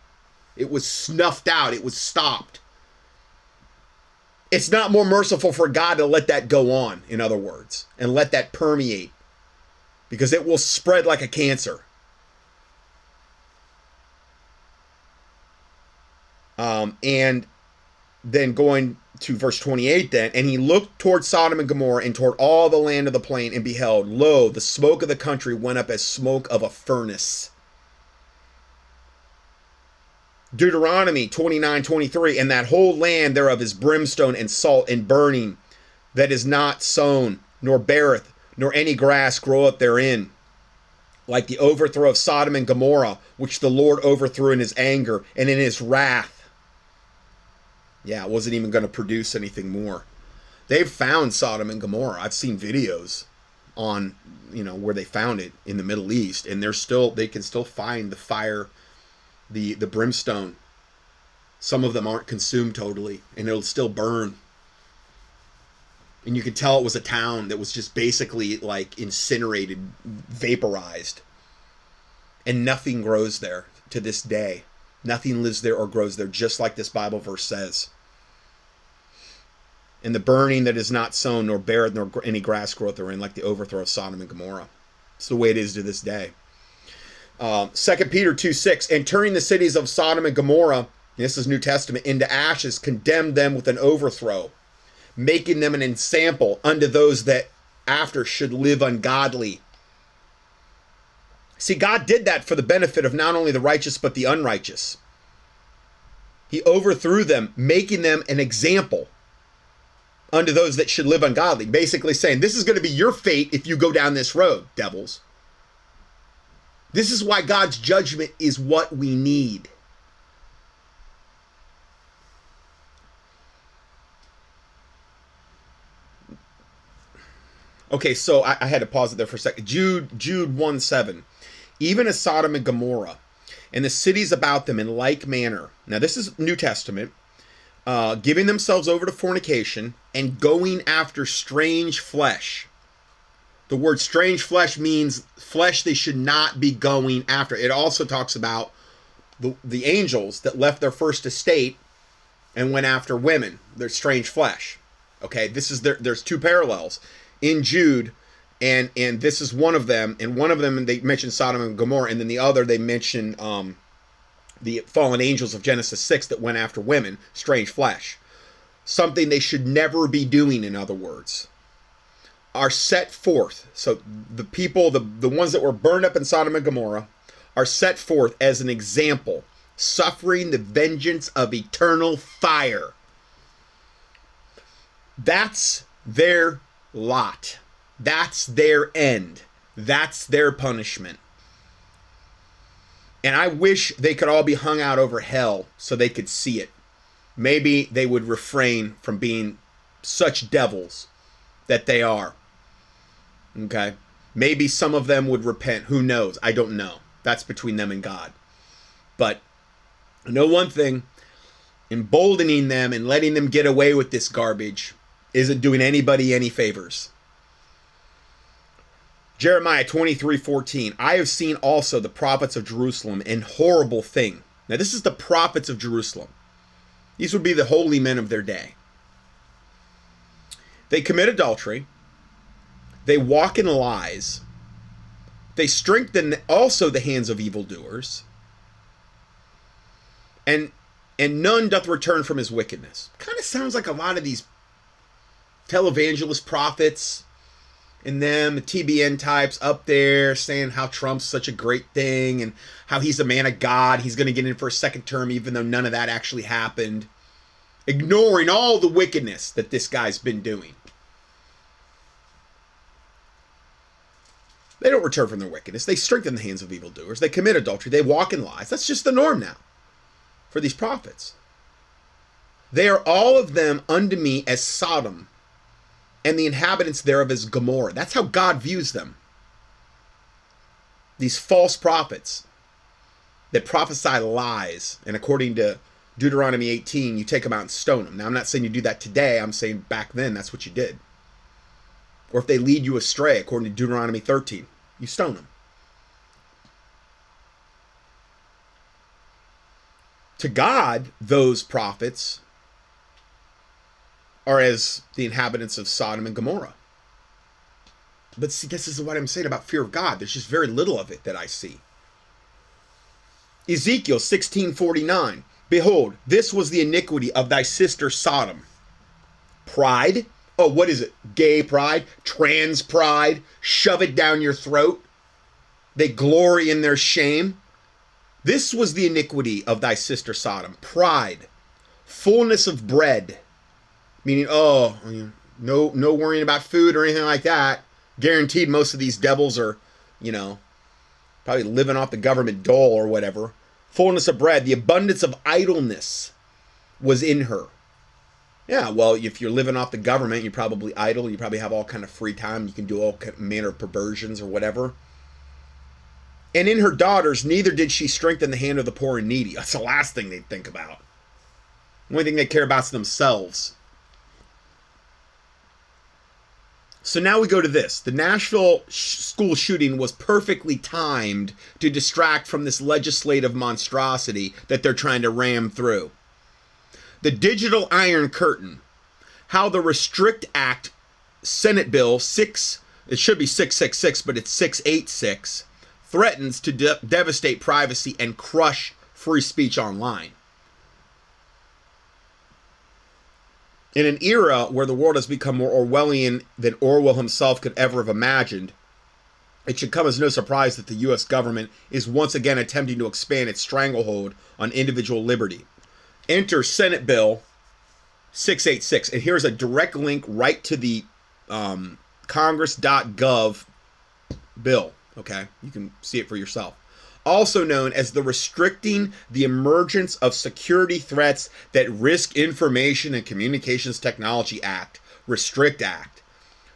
It was snuffed out. It was stopped. It's not more merciful for God to let that go on, in other words, and let that permeate, because it will spread like a cancer. And then going to verse 28 then, and he looked toward Sodom and Gomorrah and toward all the land of the plain, and beheld, lo, the smoke of the country went up as smoke of a furnace. Deuteronomy 29:23, and that whole land thereof is brimstone and salt and burning, that is not sown, nor beareth, nor any grass groweth therein. Like the overthrow of Sodom and Gomorrah, which the Lord overthrew in his anger and in his wrath. Yeah, it wasn't even going to produce anything more. They've found Sodom and Gomorrah. I've seen videos on, you know, where they found it in the Middle East, and they're still, they can still find the fire, the brimstone. Some of them aren't consumed totally, and it'll still burn. And you could tell it was a town that was just basically like incinerated, vaporized. And nothing grows there to this day. Nothing lives there or grows there, just like this Bible verse says. And the burning that is not sown, nor beareth, nor any grass growth therein, like the overthrow of Sodom and Gomorrah. It's the way it is to this day. 2 Peter 2:6, and turning the cities of Sodom and Gomorrah, and this is New Testament, into ashes, condemned them with an overthrow, making them an ensample unto those that after should live ungodly. See, God did that for the benefit of not only the righteous, but the unrighteous. He overthrew them, making them an example. unto those that should live ungodly. Basically saying, this is going to be your fate if you go down this road, devils. This is why God's judgment is what we need. Okay, so I had to pause it there for a second. Jude 1:7. Even as Sodom and Gomorrah, and the cities about them in like manner. Now this is New Testament. Giving themselves over to fornication and going after strange flesh. The word strange flesh means flesh they should not be going after. It also talks about the angels that left their first estate and went after women. They're strange flesh. Okay, this is there's two parallels in Jude, and this is one of them. And one of them, they mention Sodom and Gomorrah, and then the other they mention the fallen angels of Genesis 6 that went after women, strange flesh. Something they should never be doing, in other words, are set forth. So the people, the ones that were burned up in Sodom and Gomorrah, are set forth as an example, suffering the vengeance of eternal fire. That's their lot. That's their end. That's their punishment. And I wish they could all be hung out over hell so they could see it. Maybe they would refrain from being such devils that they are. Okay? Maybe some of them would repent. Who knows? I don't know. That's between them and God. But I know one thing. Emboldening them and letting them get away with this garbage isn't doing anybody any favors. Jeremiah 23:14. I have seen also the prophets of Jerusalem in horrible thing. Now this is the prophets of Jerusalem. These would be the holy men of their day. They commit adultery. They walk in lies. They strengthen also the hands of evildoers. And none doth return from his wickedness. Kind of sounds like a lot of these televangelist prophets. And them, the TBN types up there saying how Trump's such a great thing and how he's a man of God. He's going to get in for a second term, even though none of that actually happened. Ignoring all the wickedness that this guy's been doing. They don't return from their wickedness. They strengthen the hands of evildoers. They commit adultery. They walk in lies. That's just the norm now for these prophets. They are all of them unto me as Sodom, and the inhabitants thereof is Gomorrah. That's how God views them. These false prophets that prophesy lies. And according to Deuteronomy 18, you take them out and stone them. Now, I'm not saying you do that today. I'm saying back then, that's what you did. Or if they lead you astray, according to Deuteronomy 13, you stone them. To God, those prophets are as the inhabitants of Sodom and Gomorrah. But see, this is what I'm saying about fear of God. There's just very little of it that I see. Ezekiel 16:49. Behold, this was the iniquity of thy sister Sodom. Pride. Oh, what is it? Gay pride? Trans pride? Shove it down your throat? They glory in their shame. This was the iniquity of thy sister Sodom. Pride. Fullness of bread. Meaning, oh, no worrying about food or anything like that. Guaranteed most of these devils are, probably living off the government dole or whatever. Fullness of bread, the abundance of idleness was in her. Yeah, well, if you're living off the government, you're probably idle. You probably have all kind of free time. You can do all manner of perversions or whatever. And in her daughters, neither did she strengthen the hand of the poor and needy. That's the last thing they'd think about. The only thing they care about is themselves. So now we go to this. The Nashville school shooting was perfectly timed to distract from this legislative monstrosity that they're trying to ram through. The digital iron curtain, how the Restrict Act, Senate Bill 6, it should be 666, but it's 686, threatens to devastate privacy and crush free speech online. In an era where the world has become more Orwellian than Orwell himself could ever have imagined, it should come as no surprise that the U.S. government is once again attempting to expand its stranglehold on individual liberty. Enter Senate Bill 686. And here's a direct link right to the congress.gov bill. Okay, you can see it for yourself. Also known as the Restricting the Emergence of Security Threats that Risk Information and Communications Technology Act, Restrict Act.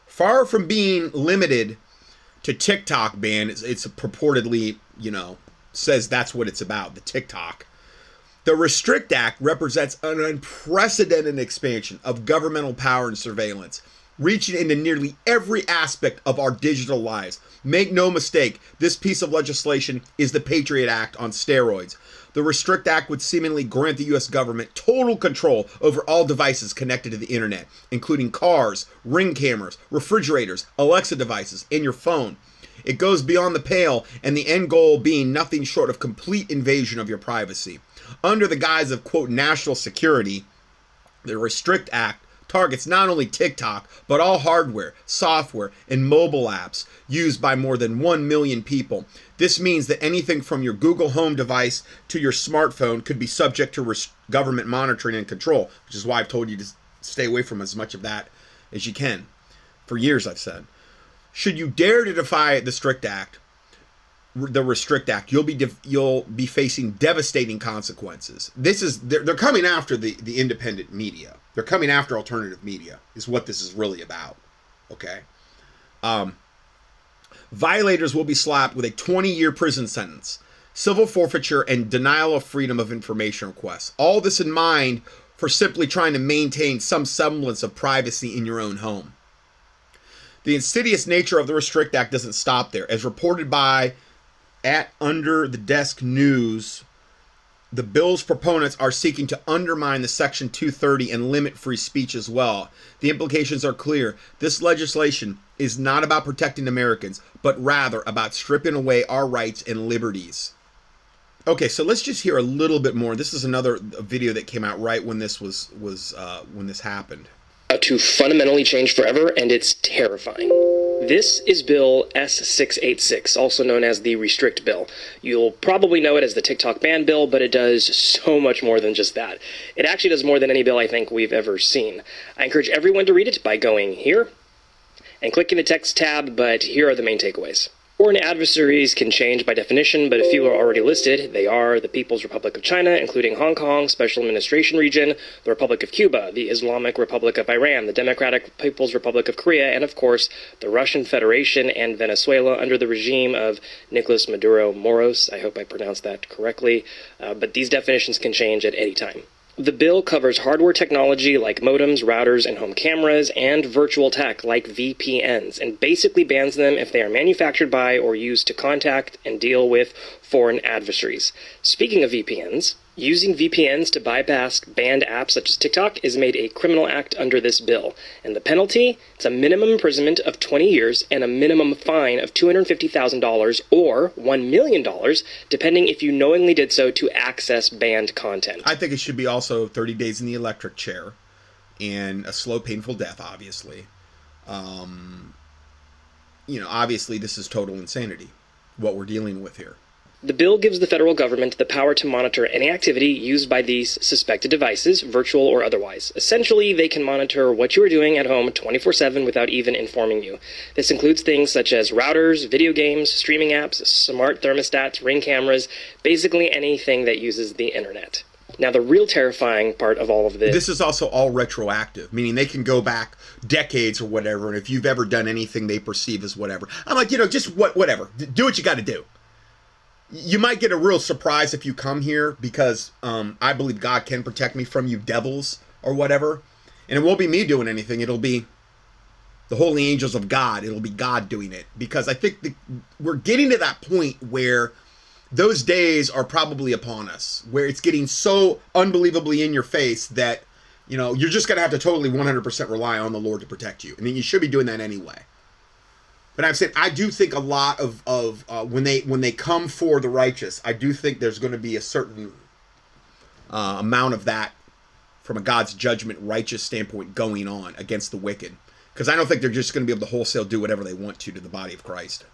Far from being limited to TikTok ban, it's purportedly, says that's what it's about, the TikTok. The Restrict Act represents an unprecedented expansion of governmental power and surveillance, reaching into nearly every aspect of our digital lives. Make no mistake, this piece of legislation is the Patriot Act on steroids. The Restrict Act would seemingly grant the U.S. government total control over all devices connected to the internet, including cars, ring cameras, refrigerators, Alexa devices, and your phone. It goes beyond the pale, and the end goal being nothing short of complete invasion of your privacy. Under the guise of, quote, national security, the Restrict Act targets not only TikTok, but all hardware, software, and mobile apps used by more than 1 million people. This means that anything from your Google Home device to your smartphone could be subject to government monitoring and control, which is why I've told you to stay away from as much of that as you can. For years, I've said. Should you dare to defy the Restrict Act, you'll be facing devastating consequenses. This is they're coming after the independent media. They're coming after alternative media is what this is really about. Okay. Violators will be slapped with a 20-year prison sentence, civil forfeiture, and denial of freedom of information requests. All this in mind for simply trying to maintain some semblance of privacy in your own home. The insidious nature of the Restrict Act doesn't stop there. As reported by Under the Desk News, the bill's proponents are seeking to undermine the Section 230 and limit free speech as well. The implications are clear. This legislation is not about protecting Americans, but rather about stripping away our rights and liberties. Okay, so let's just hear a little bit more. This is another video that came out right when this when this happened. To fundamentally change forever, and it's terrifying. This is Bill S686, also known as the Restrict Bill. You'll probably know it as the TikTok ban bill, but it does so much more than just that. It actually does more than any bill I think we've ever seen. I encourage everyone to read it by going here and clicking the text tab, but here are the main takeaways. Foreign adversaries can change by definition, but a few are already listed. They are the People's Republic of China, including Hong Kong, Special Administration Region, the Republic of Cuba, the Islamic Republic of Iran, the Democratic People's Republic of Korea, and of course, the Russian Federation and Venezuela under the regime of Nicolas Maduro Moros. I hope I pronounced that correctly, but these definitions can change at any time. The bill covers hardware technology like modems, routers, and home cameras, and virtual tech like VPNs, and basically bans them if they are manufactured by or used to contact and deal with foreign adversaries. Speaking of VPNs, using VPNs to bypass banned apps such as TikTok is made a criminal act under this bill, and the penalty, it's a minimum imprisonment of 20 years and a minimum fine of $250,000 or $1 million, depending if you knowingly did so to access banned content. I think it should be also 30 days in the electric chair and a slow, painful death, obviously. Obviously this is total insanity, what we're dealing with here. The bill gives the federal government the power to monitor any activity used by these suspected devices, virtual or otherwise. Essentially, they can monitor what you are doing at home 24/7 without even informing you. This includes things such as routers, video games, streaming apps, smart thermostats, ring cameras, basically anything that uses the internet. Now, the real terrifying part of all of this... This is also all retroactive, meaning they can go back decades or whatever, and if you've ever done anything they perceive as whatever. I'm like, just whatever. Do what you got to do. You might get a real surprise if you come here because I believe God can protect me from you devils or whatever. And it won't be me doing anything. It'll be the holy angels of God. It'll be God doing it. Because I think we're getting to that point where those days are probably upon us, where it's getting so unbelievably in your face that, you're just going to have to totally 100% rely on the Lord to protect you. I mean, you should be doing that anyway. But I've said I do think a lot of when they come for the righteous, I do think there's going to be a certain amount of that from a God's judgment righteous standpoint going on against the wicked, because I don't think they're just going to be able to wholesale do whatever they want to the body of Christ.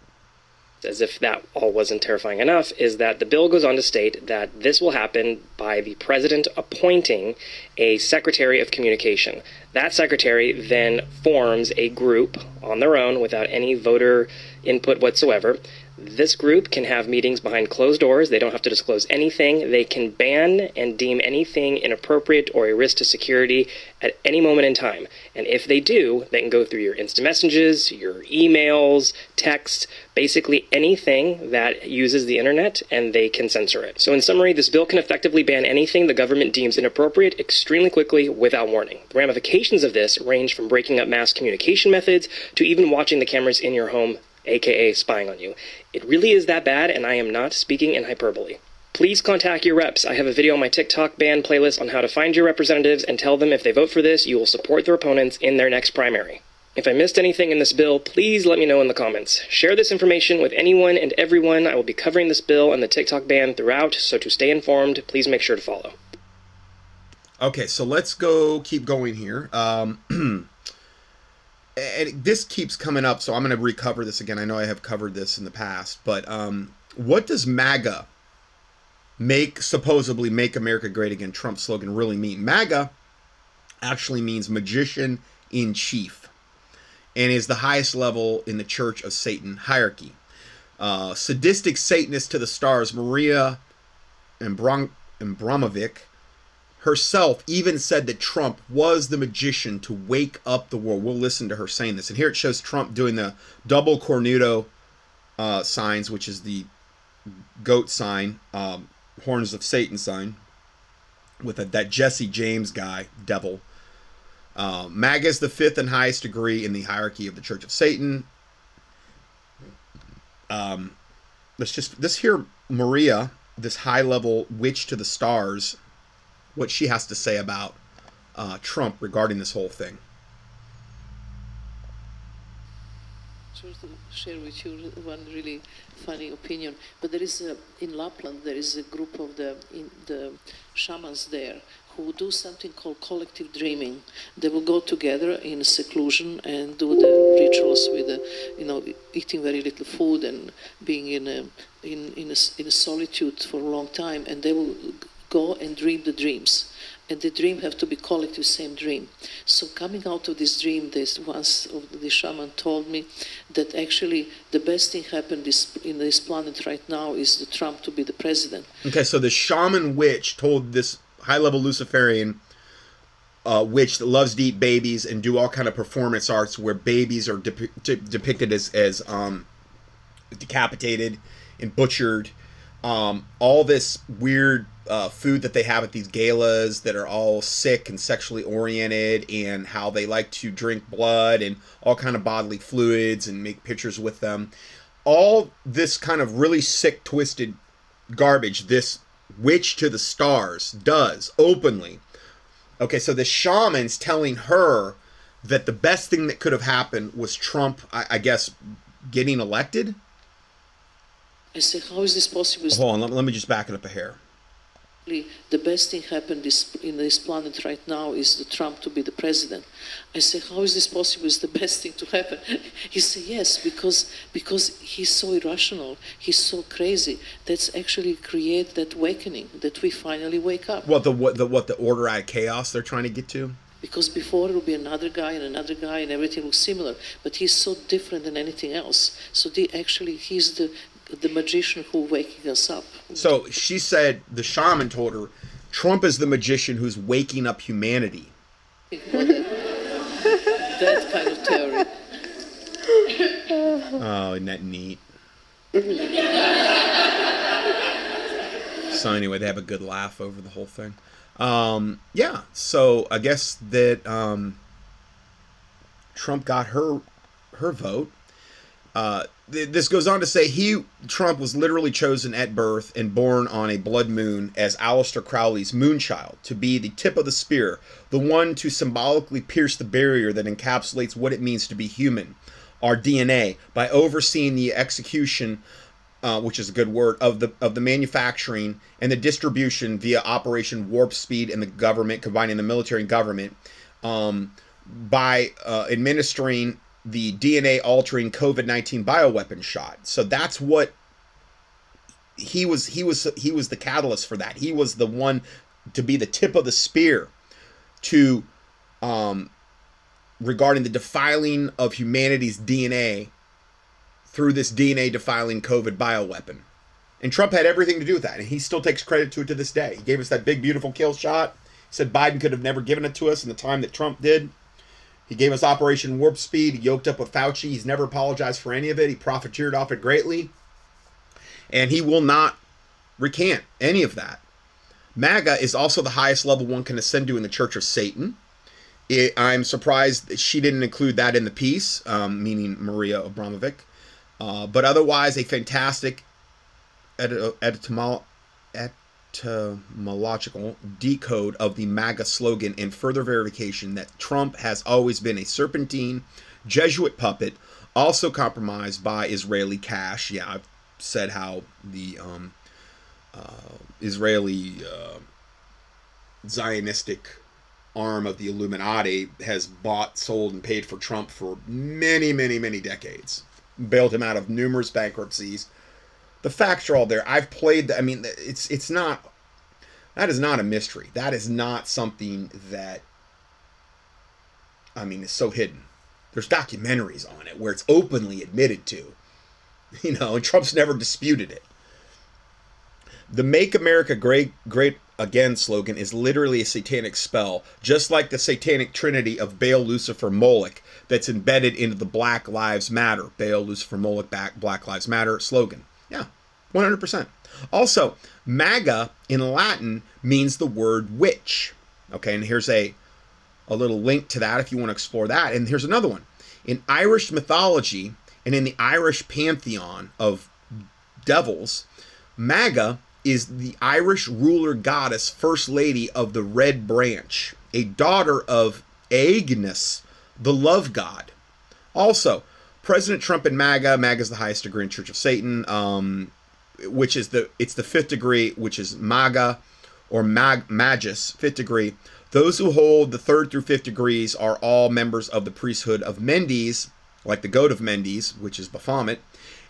as if that all wasn't terrifying enough, is that the bill goes on to state that this will happen by the president appointing a secretary of communication. That secretary then forms a group on their own without any voter input whatsoever. This group can have meetings behind closed doors. They don't have to disclose anything. They can ban and deem anything inappropriate or a risk to security at any moment in time. And if they do, they can go through your instant messages, your emails, texts, basically anything that uses the internet, and they can censor it. So in summary, this bill can effectively ban anything the government deems inappropriate extremely quickly without warning. The ramifications of this range from breaking up mass communication methods to even watching the cameras in your home, aka spying on you. It really is that bad, and I am not speaking in hyperbole. Please contact your reps. I have a video on my TikTok ban playlist on how to find your representatives and tell them if they vote for this, you will support their opponents in their next primary. If I missed anything in this bill, please let me know in the comments. Share this information with anyone and everyone. I will be covering this bill and the TikTok ban throughout, so to stay informed, please make sure to follow. Okay, so let's keep going here. And this keeps coming up, so I'm going to recover this again. I know I have covered this in the past, but what does MAGA, supposedly Make America Great Again Trump slogan, really mean? MAGA actually means magician in chief and is the highest level in the Church of Satan hierarchy. Sadistic Satanist to the stars, Maria Abramovic herself even said that Trump was the magician to wake up the world. We'll listen to her saying this. And here it shows Trump doing the double cornuto signs, which is the goat sign, horns of Satan sign, with that Jesse James guy, devil. MAGA is the fifth and highest degree in the hierarchy of the Church of Satan. Let's hear Maria, this high-level witch to the stars, what she has to say about Trump regarding this whole thing. Share with you one really funny opinion, but there is in Lapland there is a group of the shamans there who do something called collective dreaming. They will go together in seclusion and do the rituals with eating very little food and being in a solitude for a long time, and they will go and dream the dreams. And the dream have to be collective, same dream. So coming out of this dream, the shaman told me that actually the best thing happened in this planet right now is the Trump to be the president. Okay, so the shaman witch told this high-level Luciferian witch that loves to eat babies and do all kind of performance arts where babies are depicted as decapitated and butchered. All this weird food that they have at these galas that are all sick and sexually oriented, and how they like to drink blood and all kind of bodily fluids and make pictures with them. All this kind of really sick, twisted garbage this witch to the stars does openly. Okay, so the shaman's telling her that the best thing that could have happened was Trump, I guess, getting elected? I say, how is this possible? Hold on, let me just back it up a hair. The best thing happened in this planet right now is the Trump to be the president. I say, how is this possible? It's the best thing to happen. He said, yes, because he's so irrational, he's so crazy. That's actually create that awakening that we finally wake up. What the order out of chaos they're trying to get to? Because before it will be another guy, and everything looks similar. But he's so different than anything else. So he's the magician who waking us up. So she said, the shaman told her, Trump is the magician who's waking up humanity. That kind of theory. Oh, isn't that neat? So anyway, they have a good laugh over the whole thing. Yeah, so I guess that Trump got her vote. This goes on to say Trump was literally chosen at birth and born on a blood moon as Aleister Crowley's moonchild, to be the tip of the spear, the one to symbolically pierce the barrier that encapsulates what it means to be human, our DNA, by overseeing the execution, which is a good word, of the manufacturing and the distribution via Operation Warp Speed and the government, combining the military and government, by administering the DNA-altering COVID-19 bioweapon shot. So that's what he was the catalyst for that. He was the one to be the tip of the spear to regarding the defiling of humanity's DNA through this DNA-defiling COVID bioweapon. And Trump had everything to do with that, and he still takes credit to it to this day. He gave us that big, beautiful kill shot. He said Biden could have never given it to us in the time that Trump did. He gave us Operation Warp Speed. He yoked up with Fauci. He's never apologized for any of it. He profiteered off it greatly. And he will not recant any of that. MAGA is also the highest level one can ascend to in the Church of Satan. I'm surprised that she didn't include that in the piece, meaning Maria Abramovic. But otherwise, a fantastic etymological decode of the MAGA slogan and further verification that Trump has always been a serpentine Jesuit puppet, also compromised by Israeli cash. Yeah, I've said how the Israeli Zionistic arm of the Illuminati has bought, sold, and paid for Trump for many, many, many decades. Bailed him out of numerous bankruptcies. The facts are all there. I've played. I mean, it's not. That is not a mystery. That is not something that. I mean, it's so hidden. There's documentaries on it where it's openly admitted to. You know, and Trump's never disputed it. The "Make America Great Again" slogan is literally a satanic spell, just like the satanic trinity of Baal, Lucifer, Moloch, that's embedded into the Black Lives Matter, Baal, Lucifer, Moloch, Black Lives Matter slogan. Yeah, 100%. Also, MAGA in Latin means the word witch. Okay, and here's a little link to that if you want to explore that. And here's another one. In Irish mythology and in the Irish pantheon of devils, MAGA is the Irish ruler goddess, First Lady of the Red Branch, a daughter of Agnes, the love god. Also, President Trump and MAGA. MAGA is the highest degree in Church of Satan, which is the fifth degree, which is MAGA or Magus, fifth degree. Those who hold the third through fifth degrees are all members of the priesthood of Mendes, like the goat of Mendes, which is Baphomet,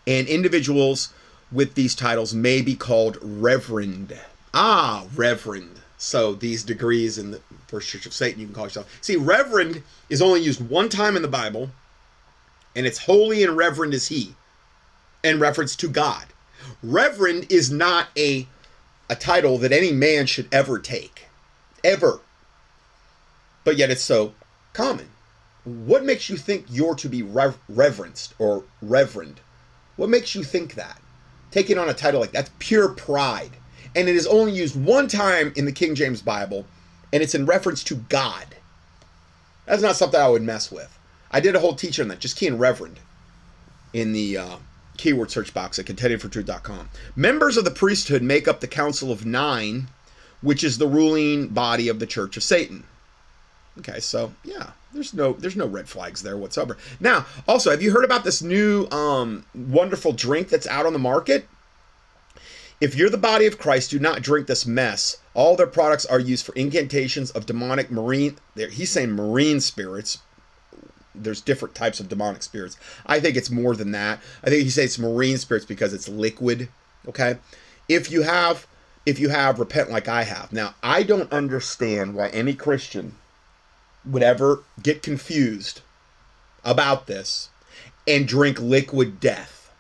and individuals with these titles may be called reverend. Ah, reverend. So these degrees in the First Church of Satan, you can call yourself. See, reverend is only used one time in the Bible. And it's holy and reverend is he, in reference to God. Reverend is not a title that any man should ever take, ever. But yet it's so common. What makes you think you're to be reverenced or reverend? What makes you think that? Taking on a title like that's pure pride. And it is only used one time in the King James Bible, and it's in reference to God. That's not something I would mess with. I did a whole teaching on that. Just key in reverend in the keyword search box at contendingfortruth.com. Members of the priesthood make up the Council of Nine, which is the ruling body of the Church of Satan. Okay, so yeah, there's no red flags there whatsoever. Now, also, have you heard about this new wonderful drink that's out on the market? If you're the body of Christ, do not drink this mess. All their products are used for incantations of demonic marine. He's saying marine spirits. There's different types of demonic spirits. I think it's more than that. I think he says it's marine spirits because it's liquid. Okay, if you have repent like I have. Now I don't understand why any Christian would ever get confused about this and drink Liquid Death,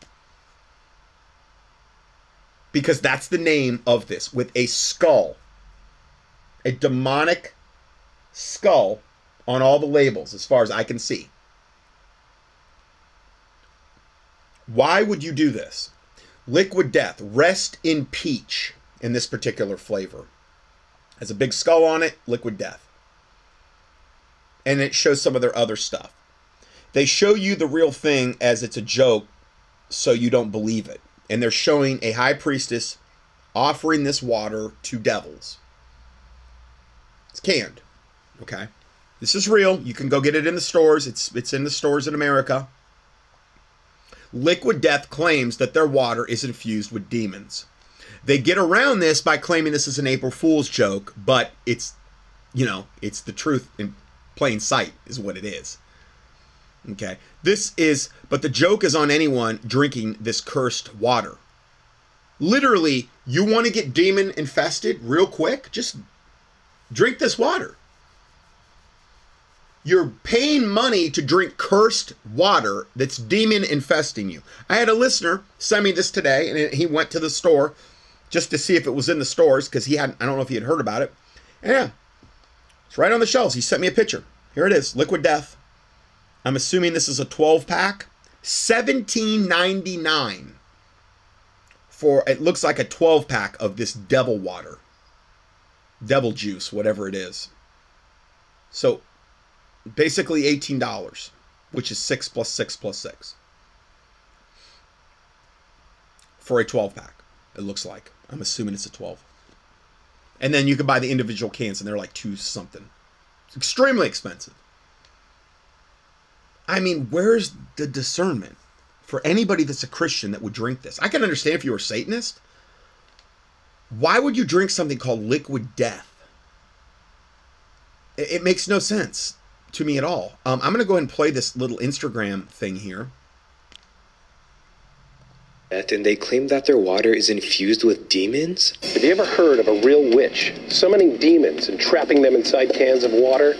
because that's the name of this, with a skull, a demonic skull on all the labels, as far as I can see. Why would you do this? Liquid Death, rest in peach in this particular flavor. Has a big skull on it, Liquid Death. And it shows some of their other stuff. They show you the real thing as it's a joke, so you don't believe it. And they're showing a high priestess offering this water to devils. It's canned, okay? This is real. You can go get it in the stores. It's in the stores in America. Liquid Death claims that their water is infused with demons. They get around this by claiming this is an April Fool's joke, but it's the truth in plain sight is what it is. Okay, this is, but the joke is on anyone drinking this cursed water. Literally, you want to get demon infested real quick? Just drink this water. You're paying money to drink cursed water that's demon infesting you. I had a listener send me this today, and he went to the store just to see if it was in the stores, because he hadn't, I don't know if he had heard about it. And yeah, it's right on the shelves. He sent me a picture. Here it is, Liquid Death. I'm assuming this is a 12-pack. $17.99 for, it looks like a 12-pack of this devil water. Devil juice, whatever it is. So basically $18, which is 6 plus 6 plus 6. For a 12-pack, it looks like. I'm assuming it's a 12. And then you can buy the individual cans, and they're like 2 something. It's extremely expensive. I mean, where's the discernment for anybody that's a Christian that would drink this? I can understand if you were a Satanist. Why would you drink something called Liquid Death? It makes no sense to me at all. I'm going to go ahead and play this little Instagram thing here. And they claim that their water is infused with demons? Have you ever heard of a real witch summoning demons and trapping them inside cans of water?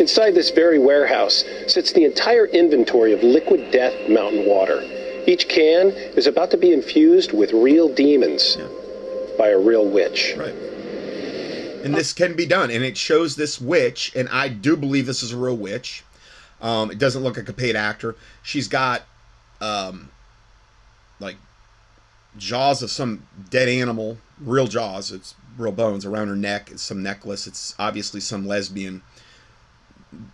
Inside this very warehouse sits the entire inventory of Liquid Death Mountain Water. Each can is about to be infused with real demons by a real witch. Right. And this can be done. And it shows this witch, and I do believe this is a real witch. It doesn't look like a paid actor. She's got, like, jaws of some dead animal. Real jaws. It's real bones around her neck. It's some necklace. It's obviously some lesbian.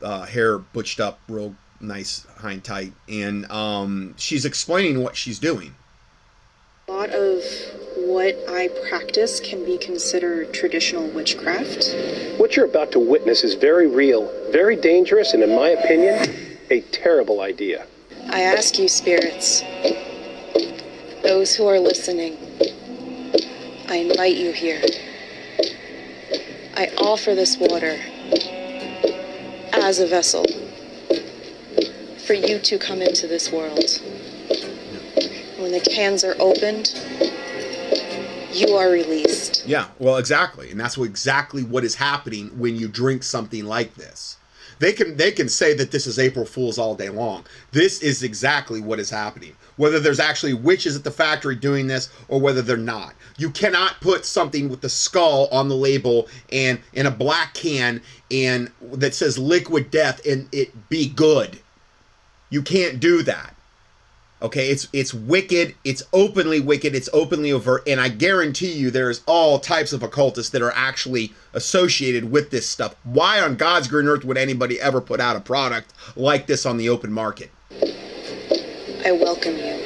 Hair butched up real nice, high and tight, and she's explaining what she's doing. A lot of what I practice can be considered traditional witchcraft. What you're about to witness is very real, very dangerous, and in my opinion, a terrible idea. I ask you, spirits, those who are listening, I invite you here. I offer this water as a vessel for you to come into this world. When the cans are opened, you are released. Yeah, well, exactly. And that's what, exactly what is happening when you drink something like this. They can say that this is April Fool's all day long. This is exactly what is happening. Whether there's actually witches at the factory doing this or whether they're not. You cannot put something with the skull on the label and in a black can and that says Liquid Death and it be good. You can't do that. Okay, it's wicked, it's openly wicked, it's openly overt, and I guarantee you there's all types of occultists that are actually associated with this stuff. Why on God's green earth would anybody ever put out a product like this on the open market? I welcome you.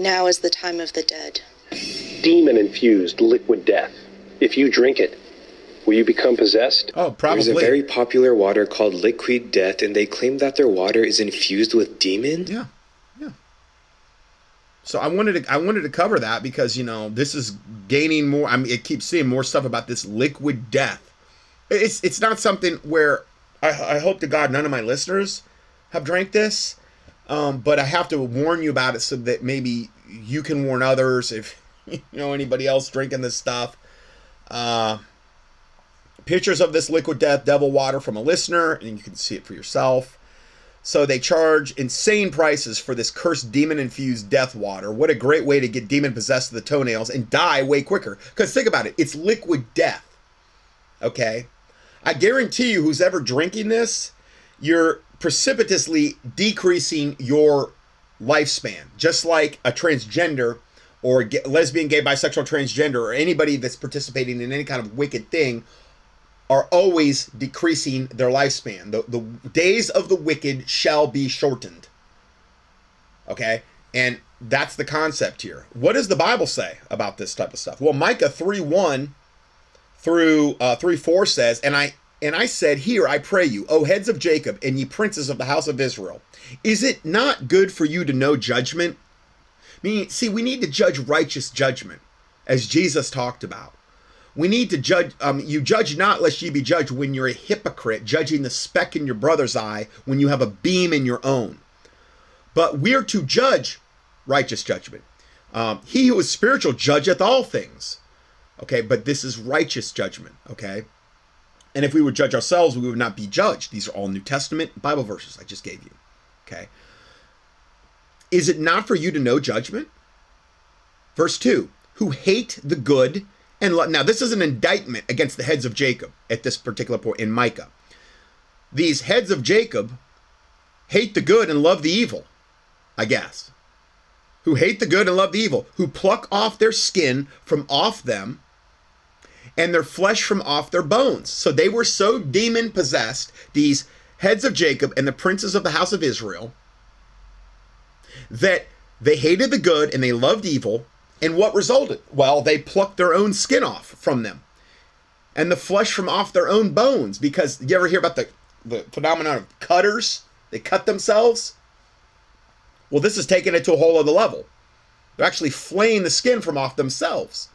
Now is the time of the dead. Demon-infused Liquid Death. If you drink it, will you become possessed? Oh, probably. There's a very popular water called Liquid Death, and they claim that their water is infused with demons? Yeah. So I wanted to cover that because, you know, this is gaining more. I mean, it keeps seeing more stuff about this Liquid Death. It's not something where I hope to God none of my listeners have drank this, but I have to warn you about it so that maybe you can warn others if you know anybody else drinking this stuff. Pictures of this Liquid Death devil water from a listener, and you can see it for yourself. So they charge insane prices for this cursed demon-infused death water. What a great way to get demon-possessed to the toenails and die way quicker. Because think about it. It's Liquid Death. Okay? I guarantee you who's ever drinking this, you're precipitously decreasing your lifespan. Just like a transgender or lesbian, gay, bisexual, transgender, or anybody that's participating in any kind of wicked thing are always decreasing their lifespan. The days of the wicked shall be shortened. Okay? And that's the concept here. What does the Bible say about this type of stuff? Well, Micah 3:1 through 3:4 says, And I said, Hear, I pray you, O heads of Jacob, and ye princes of the house of Israel, is it not good for you to know judgment? I mean, see, we need to judge righteous judgment, as Jesus talked about. We need to judge, you judge not lest ye be judged, when you're a hypocrite, judging the speck in your brother's eye when you have a beam in your own. But we're to judge righteous judgment. He who is spiritual judgeth all things. Okay, but this is righteous judgment, okay? And if we would judge ourselves, we would not be judged. These are all New Testament Bible verses I just gave you, okay? Is it not for you to know judgment? Verse 2, who hate the good and love. Now, this is an indictment against the heads of Jacob at this particular point in Micah. These heads of Jacob hate the good and love the evil, I guess. Who hate the good and love the evil, who pluck off their skin from off them and their flesh from off their bones. So they were so demon-possessed, these heads of Jacob and the princes of the house of Israel, that they hated the good and they loved evil. And what resulted? Well, they plucked their own skin off from them and the flesh from off their own bones. Because you ever hear about the phenomenon of cutters? They cut themselves. Well, this is taking it to a whole other level. They're actually flaying the skin from off themselves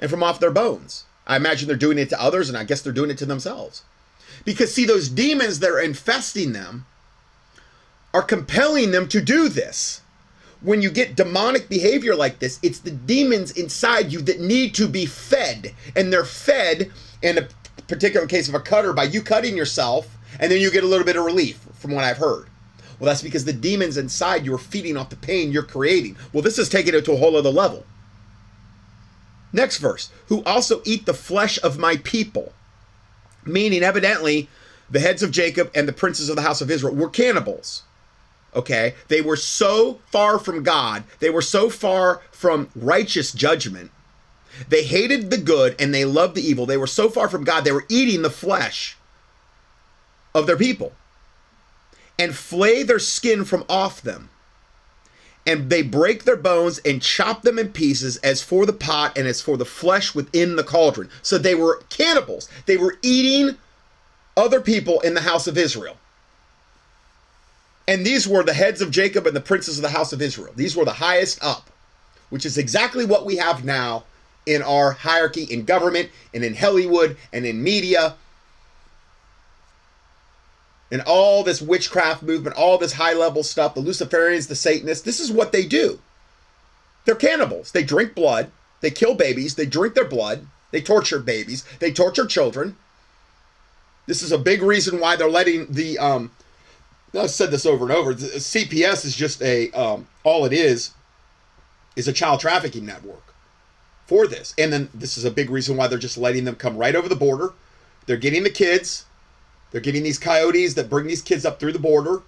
and from off their bones. I imagine they're doing it to others, and I guess they're doing it to themselves. Because, see, those demons that are infesting them are compelling them to do this. When you get demonic behavior like this, it's the demons inside you that need to be fed. And they're fed, in a particular case of a cutter, by you cutting yourself, and then you get a little bit of relief, from what I've heard. Well, that's because the demons inside you are feeding off the pain you're creating. Well, this is taking it to a whole other level. Next verse, who also eat the flesh of my people. Meaning, evidently, the heads of Jacob and the princes of the house of Israel were cannibals. Okay, they were so far from God, they were so far from righteous judgment. They hated the good and they loved the evil. They were so far from God, they were eating the flesh of their people. And flay their skin from off them. And they break their bones and chop them in pieces, as for the pot and as for the flesh within the cauldron. So they were cannibals. They were eating other people in the house of Israel. And these were the heads of Jacob and the princes of the house of Israel. These were the highest up, which is exactly what we have now in our hierarchy in government and in Hollywood and in media. And all this witchcraft movement, all this high-level stuff, the Luciferians, the Satanists, this is what they do. They're cannibals. They drink blood. They kill babies. They drink their blood. They torture babies. They torture children. This is a big reason why they're letting the, I've said this over and over, the CPS is just a, all it is a child trafficking network for this. And then this is a big reason why they're just letting them come right over the border. They're getting the kids. They're getting these coyotes that bring these kids up through the border.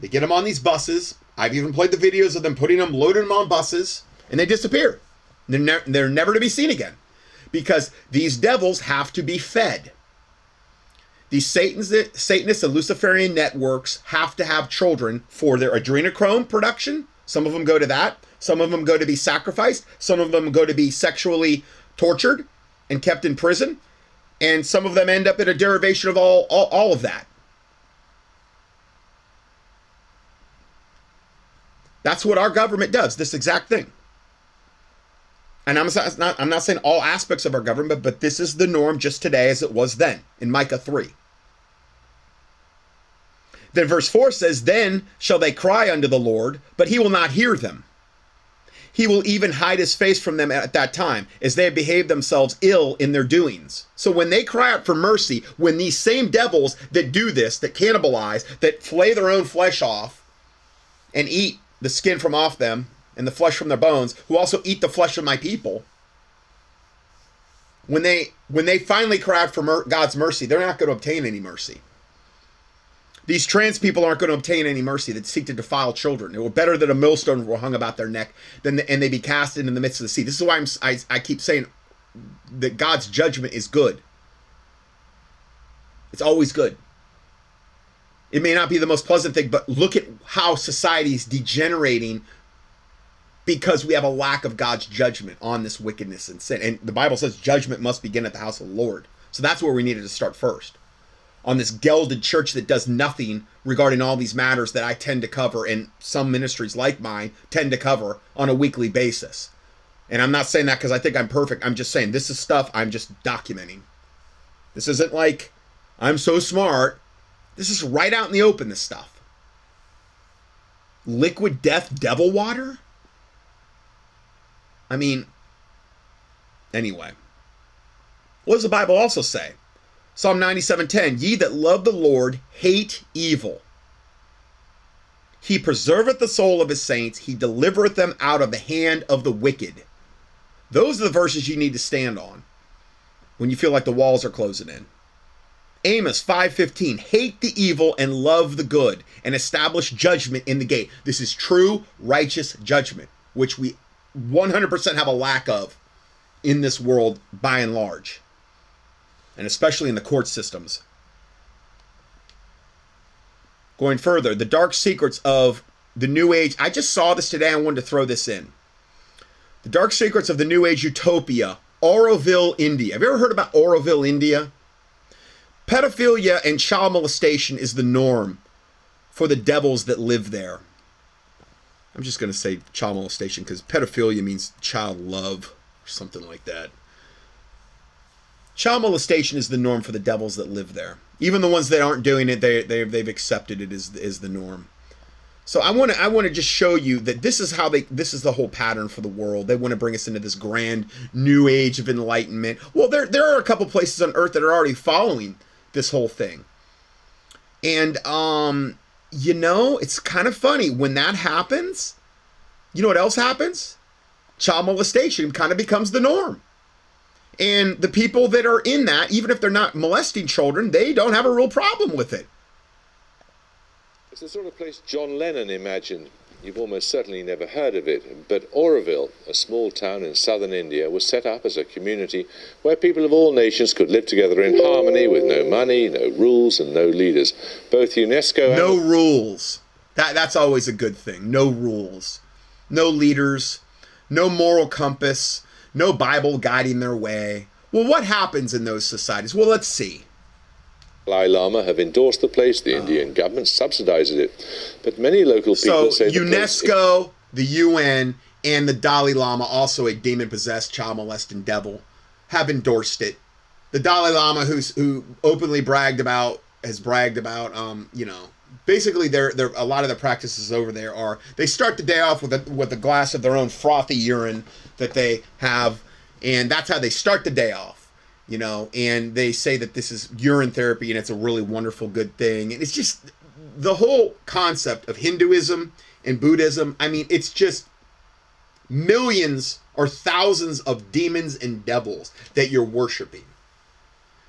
They get them on these buses. I've even played the videos of them putting them, loading them on buses, and they disappear. They're never to be seen again, because these devils have to be fed. These Satanists and Luciferian networks have to have children for their adrenochrome production. Some of them go to that. Some of them go to be sacrificed. Some of them go to be sexually tortured and kept in prison. And some of them end up in a derivation of all of that. That's what our government does, this exact thing. And I'm not saying all aspects of our government, but this is the norm just today as it was then, in Micah 3. Then verse 4 says, then shall they cry unto the Lord, but he will not hear them. He will even hide his face from them at that time, as they have behaved themselves ill in their doings. So when they cry out for mercy, when these same devils that do this, that cannibalize, that flay their own flesh off and eat the skin from off them and the flesh from their bones, who also eat the flesh of my people, when they finally cry out for God's mercy, they're not going to obtain any mercy. These trans people aren't going to obtain any mercy that seek to defile children. It were better that a millstone were hung about their neck and they be cast into the midst of the sea. This is why I keep saying that God's judgment is good. It's always good. It may not be the most pleasant thing, but look at how society's degenerating because we have a lack of God's judgment on this wickedness and sin. And the Bible says judgment must begin at the house of the Lord. So that's where we needed to start first. On this gelded church that does nothing regarding all these matters that I tend to cover, and some ministries like mine tend to cover on a weekly basis. And I'm not saying that because I think I'm perfect. I'm just saying this is stuff I'm just documenting. This isn't like I'm so smart. This is right out in the open, this stuff. Liquid Death Devil Water? I mean, anyway. What does the Bible also say? Psalm 97:10, ye that love the Lord hate evil. He preserveth the soul of his saints. He delivereth them out of the hand of the wicked. Those are the verses you need to stand on when you feel like the walls are closing in. Amos 5:15, hate the evil and love the good, and establish judgment in the gate. This is true, righteous judgment, which we 100% have a lack of in this world by and large, and especially in the court systems. Going further, the dark secrets of the New Age. I just saw this today. I wanted to throw this in. The dark secrets of the New Age utopia, Auroville, India. Have you ever heard about Auroville, India? Pedophilia and child molestation is the norm for the devils that live there. I'm just going to say child molestation because pedophilia means child love or something like that. Child molestation is the norm for the devils that live there. Even the ones that aren't doing it, they've accepted it as the norm. So I want to just show you that this is how this is the whole pattern for the world. They want to bring us into this grand new age of enlightenment. Well, there are a couple places on earth that are already following this whole thing. And you know, it's kind of funny when that happens. You know what else happens? Child molestation kind of becomes the norm. And the people that are in that, even if they're not molesting children, they don't have a real problem with it. It's the sort of place John Lennon imagined. You've almost certainly never heard of it, but Auroville, a small town in southern India, was set up as a community where people of all nations could live together in harmony with no money, no rules, and no leaders. Both UNESCO and... No rules. That's always a good thing. No rules. No leaders. No moral compass. No Bible guiding their way. Well, what happens in those societies? Well, let's see. Dalai Lama have endorsed the place. The Indian government subsidizes it. But many local people say... So UNESCO, the UN, and the Dalai Lama, also a demon-possessed, child-molesting devil, have endorsed it. The Dalai Lama, who openly has bragged about, you know, basically they're a lot of the practices over there are, they start the day off with a glass of their own frothy urine that they have, and that's how they start the day off, you know, and they say that this is urine therapy and it's a really wonderful good thing. And it's just the whole concept of Hinduism and Buddhism. I mean, it's just millions or thousands of demons and devils that you're worshiping.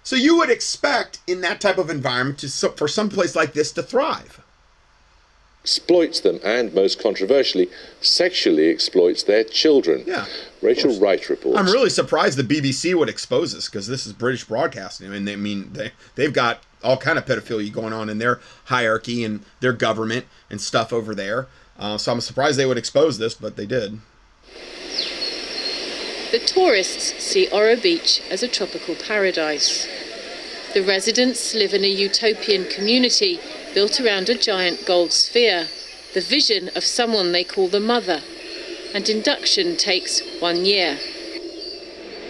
So you would expect in that type of environment for some place like this to thrive. Exploits them, and most controversially, sexually exploits their children. Yeah, Rachel Wright reports. I'm really surprised the BBC would expose this, because this is British broadcasting. I mean, they've got all kind of pedophilia going on in their hierarchy and their government and stuff over there. So I'm surprised they would expose this, but they did. The tourists see Ora Beach as a tropical paradise. The residents live in a utopian community built around a giant gold sphere, the vision of someone they call the mother, and induction takes 1 year.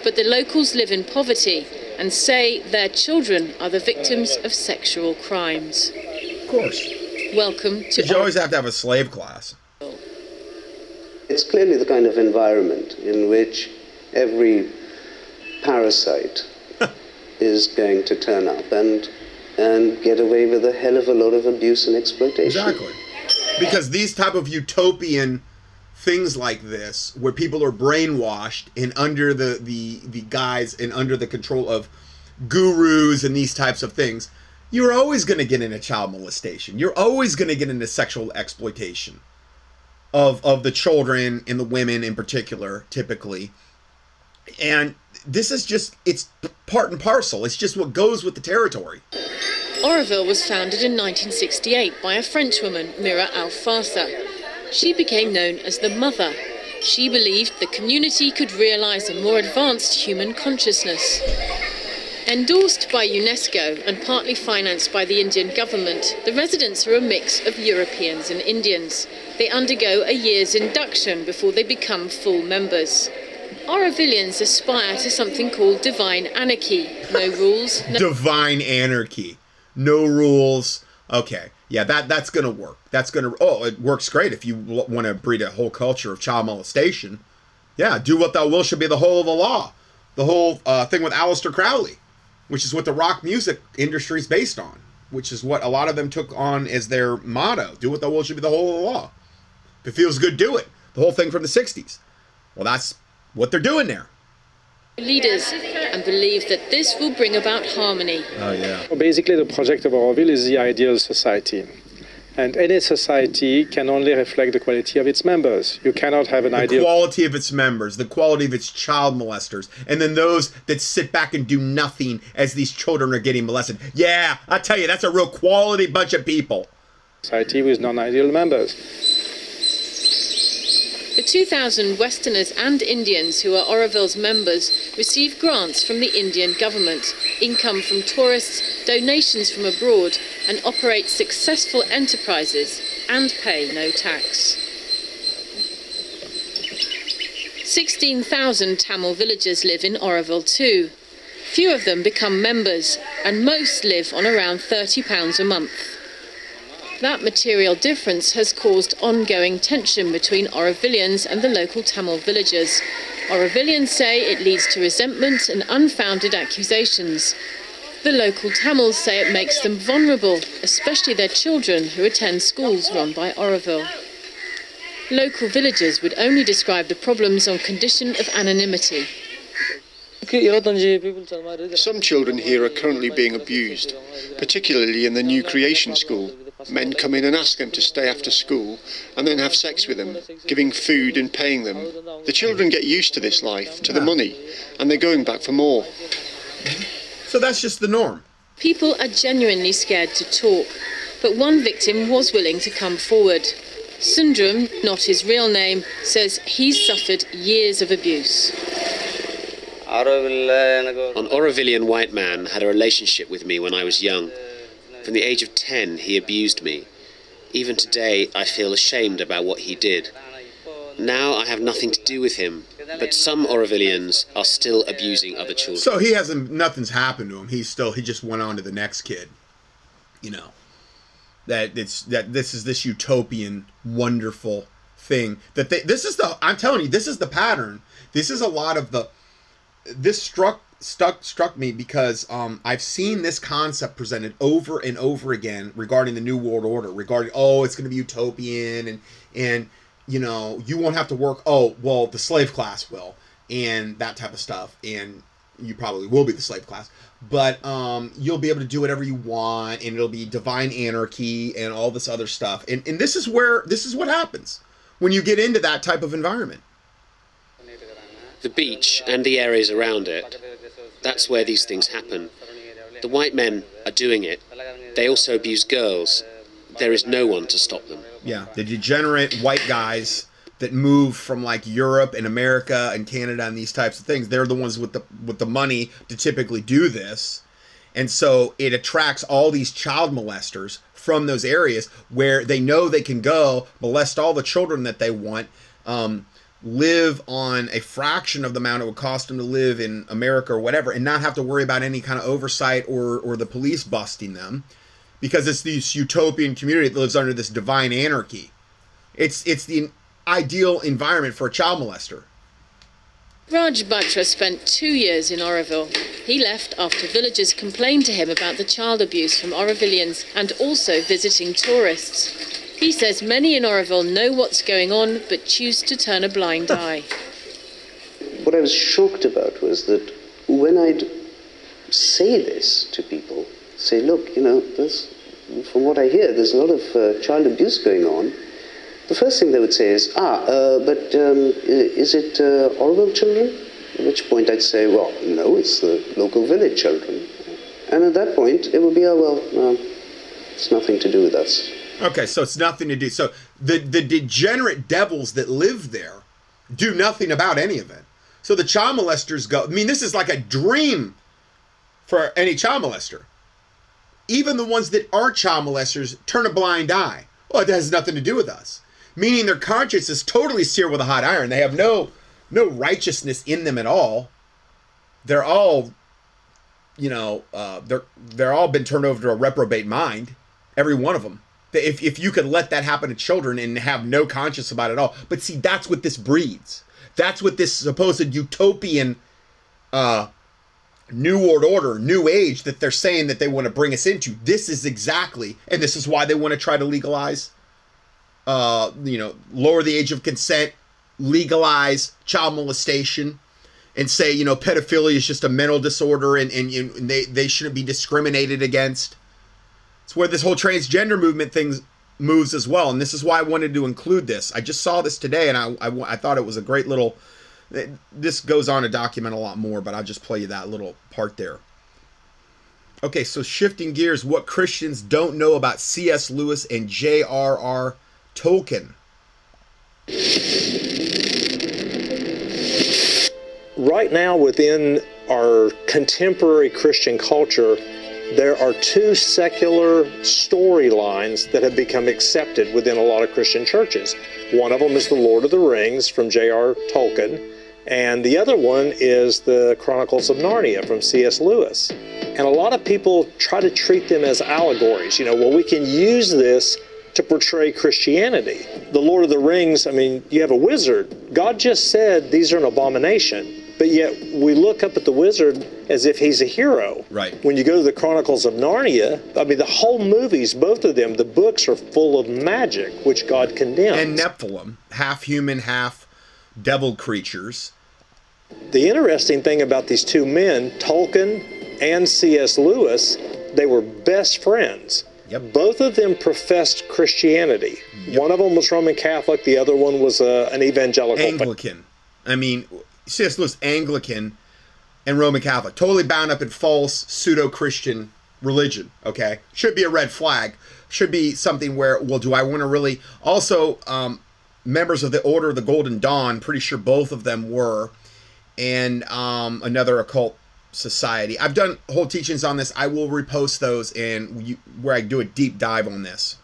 But the locals live in poverty and say their children are the victims of sexual crimes. Of course. Welcome to... You always have to have a slave class. It's clearly the kind of environment in which every parasite is going to turn up and get away with a hell of a lot of abuse and exploitation. Exactly. Because these type of utopian things like this, where people are brainwashed and under the guise and under the control of gurus and these types of things, you're always going to get into child molestation. You're always going to get into sexual exploitation of the children and the women in particular, typically. And this is just, it's part and parcel. It's just what goes with the territory. Auroville was founded in 1968 by a French woman, Mira Alfasa. She became known as the Mother. She believed the community could realize a more advanced human consciousness. Endorsed by UNESCO and partly financed by the Indian government, the residents are a mix of Europeans and Indians. They undergo a year's induction before they become full members. Aurovillians aspire to something called divine anarchy. No rules. No divine anarchy. No rules. Okay. Yeah, that's going to work. That's going to... Oh, it works great if you want to breed a whole culture of child molestation. Yeah, do what thou wilt should be the whole of the law. The whole thing with Aleister Crowley, which is what the rock music industry is based on, which is what a lot of them took on as their motto. Do what thou wilt should be the whole of the law. If it feels good, do it. The whole thing from the 60s. Well, that's what they're doing there. Leaders and believe that this will bring about harmony. Oh, yeah. Well, basically, the project of Auroville is the ideal society. And any society can only reflect the quality of its members. You cannot have an ideal... The quality of its members, the quality of its child molesters, and then those that sit back and do nothing as these children are getting molested. Yeah, I tell you, that's a real quality bunch of people. Society with non-ideal members. The 2,000 Westerners and Indians who are Auroville's members receive grants from the Indian government, income from tourists, donations from abroad, and operate successful enterprises and pay no tax. 16,000 Tamil villagers live in Auroville too. Few of them become members, and most live on around £30 a month. That material difference has caused ongoing tension between Aurovillians and the local Tamil villagers. Aurovillians say it leads to resentment and unfounded accusations. The local Tamils say it makes them vulnerable, especially their children who attend schools run by Auroville. Local villagers would only describe the problems on condition of anonymity. Some children here are currently being abused, particularly in the new creation school. Men come in and ask them to stay after school and then have sex with them, giving food and paying them. The children get used to this life, to the money, and they're going back for more. So that's just the norm. People are genuinely scared to talk, but one victim was willing to come forward. Sundram, not his real name, says he's suffered years of abuse. An Aurovillian white man had a relationship with me when I was young. From the age of 10, he abused me. Even today, I feel ashamed about what he did. Now I have nothing to do with him, but some Aurovillians are still abusing other children. So he hasn't, nothing's happened to him. He just went on to the next kid. You know, this is this utopian, wonderful thing that I'm telling you, this is the pattern. This is a lot of the, this struck me because I've seen this concept presented over and over again regarding the New World Order, regarding, oh, it's going to be utopian and you know, you won't have to work. Oh, well, the slave class will, and that type of stuff. And you probably will be the slave class, but you'll be able to do whatever you want, and it'll be divine anarchy and all this other stuff. And this is what happens when you get into that type of environment. The beach and the areas around it, that's where these things happen. The white men are doing it. They also abuse girls. There is no one to stop them. Yeah, the degenerate white guys that move from like Europe and America and Canada and these types of things, they're the ones with the money to typically do this. And so it attracts all these child molesters from those areas where they know they can go, molest all the children that they want, live on a fraction of the amount it would cost them to live in America or whatever, and not have to worry about any kind of oversight or the police busting them, because it's this utopian community that lives under this divine anarchy. It's the ideal environment for a child molester. Raj Batra spent 2 years in Auroville. He left after villagers complained to him about the child abuse from Aurovillians and also visiting tourists. He says many in Auroville know what's going on, but choose to turn a blind eye. What I was shocked about was that when I'd say this to people, say, look, you know, from what I hear, there's a lot of child abuse going on, the first thing they would say is, is it Auroville children? At which point I'd say, well, no, it's the local village children. And at that point, it would be, it's nothing to do with us. Okay, so it's nothing to do. So the degenerate devils that live there do nothing about any of it. So the child molesters go... I mean, this is like a dream for any child molester. Even the ones that are child molesters turn a blind eye. Well, it has nothing to do with us. Meaning their conscience is totally seared with a hot iron. They have no no righteousness in them at all. They're all, you know, they're all been turned over to a reprobate mind, every one of them. If you could let that happen to children and have no conscience about it at all. But see, that's what this breeds. That's what this supposed utopian New World Order, New Age that they're saying that they want to bring us into. This is exactly, and this is why they want to try to legalize, you know, lower the age of consent, legalize child molestation, and say, you know, pedophilia is just a mental disorder and they shouldn't be discriminated against. It's where this whole transgender movement thing moves as well. And this is why I wanted to include this. I just saw this today and I thought it was a great little... This goes on to document a lot more, but I'll just play you that little part there. Okay, so shifting gears, what Christians don't know about C.S. Lewis and J.R.R. Tolkien. Right now, within our contemporary Christian culture, there are two secular storylines that have become accepted within a lot of Christian churches. One of them is The Lord of the Rings from J.R.R. Tolkien, and the other one is The Chronicles of Narnia from C.S. Lewis. And a lot of people try to treat them as allegories. You know, well, we can use this to portray Christianity. The Lord of the Rings, I mean, you have a wizard. God just said these are an abomination. But yet we look up at the wizard as if he's a hero. Right. When you go to the Chronicles of Narnia, I mean, the whole movies, both of them, the books are full of magic, which God condemns. And Nephilim, half human, half devil creatures. The interesting thing about these two men, Tolkien and C.S. Lewis, they were best friends. Yep. Both of them professed Christianity. Yep. One of them was Roman Catholic. The other one was an evangelical. Anglican. I mean... C.S. Lewis, Anglican and Roman Catholic, totally bound up in false pseudo-Christian religion, okay? Should be a red flag. Should be something where, well, do I want to really... Also, members of the Order of the Golden Dawn, pretty sure both of them were, and another occult society. I've done whole teachings on this. I will repost those and where I do a deep dive on this.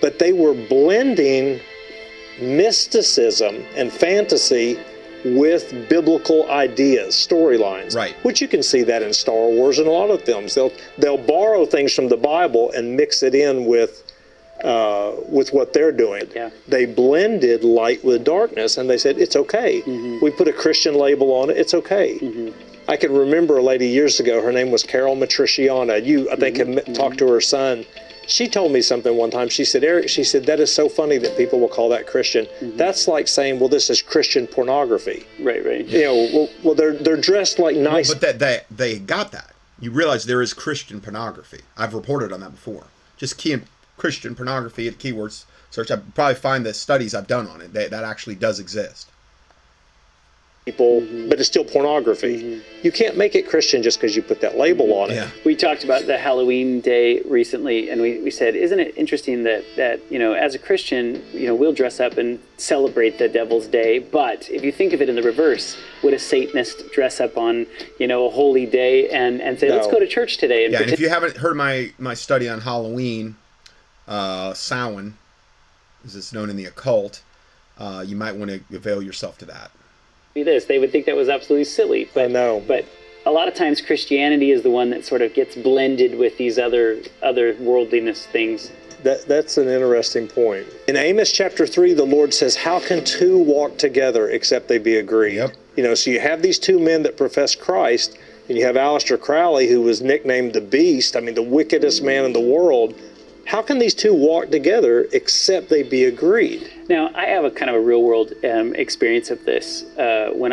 But they were blending mysticism and fantasy with biblical ideas, storylines, right? Which you can see that in Star Wars and a lot of films. They'll borrow things from the Bible and mix it in with what they're doing. Yeah. They blended light with darkness, and they said it's okay. Mm-hmm. We put a Christian label on it. It's okay. Mm-hmm. I can remember a lady years ago. Her name was Carol Matriciana. You, I think, mm-hmm. have talked to her son. She told me something one time. She said, Eric, she said, that is so funny that people will call that Christian. Mm-hmm. That's like saying, well, this is Christian pornography. Right, right. You know, well they're dressed like nice. Well, but they got that. You realize there is Christian pornography. I've reported on that before. Just key in Christian pornography at keywords search. I probably find the studies I've done on it. That actually does exist. People, mm-hmm. but it's still pornography. Mm-hmm. You can't make it Christian just because you put that label on yeah. it. We talked about the Halloween day recently, and we said, isn't it interesting that you know, as a Christian, you know, we'll dress up and celebrate the Devil's Day, but if you think of it in the reverse, would a Satanist dress up on, you know, a holy day and say, no. Let's go to church today? And yeah, and if you haven't heard my study on Halloween, Samhain, as it's known in the occult, you might want to avail yourself to that. This they would think that was absolutely silly, but I know. But a lot of times Christianity is the one that sort of gets blended with these other worldliness things. That's an interesting point. In Amos chapter 3, the Lord says, how can two walk together except they be agreed? Yep. You know, so you have these two men that profess Christ, and you have Aleister Crowley, who was nicknamed the Beast, I mean the wickedest man in the world. How can these two walk together except they be agreed? Now, I have a kind of a real-world experience of this. When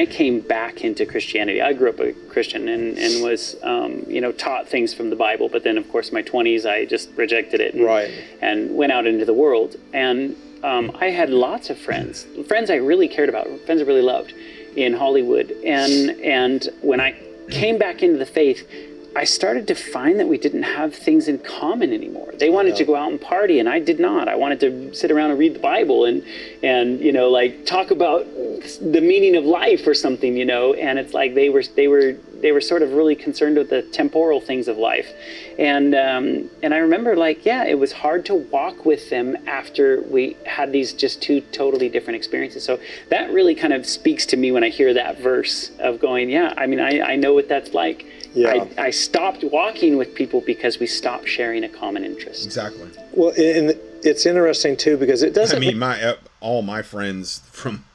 I came back into Christianity, I grew up a Christian and was you know, taught things from the Bible. But then, of course, in my 20s, I just rejected it and went out into the world. And I had lots of friends I really cared about, friends I really loved in Hollywood. And when I came back into the faith, I started to find that we didn't have things in common anymore. They wanted to go out and party, and I did not. I wanted to sit around and read the Bible and you know, like talk about the meaning of life or something, you know. And it's like they were they were sort of really concerned with the temporal things of life. And I remember, like, yeah, it was hard to walk with them after we had these just two totally different experiences. So that really kind of speaks to me when I hear that verse of going, yeah, I mean, I know what that's like. Yeah. I stopped walking with people because we stopped sharing a common interest. Exactly. Well, and it's interesting, too, because it doesn't... I mean, all my friends from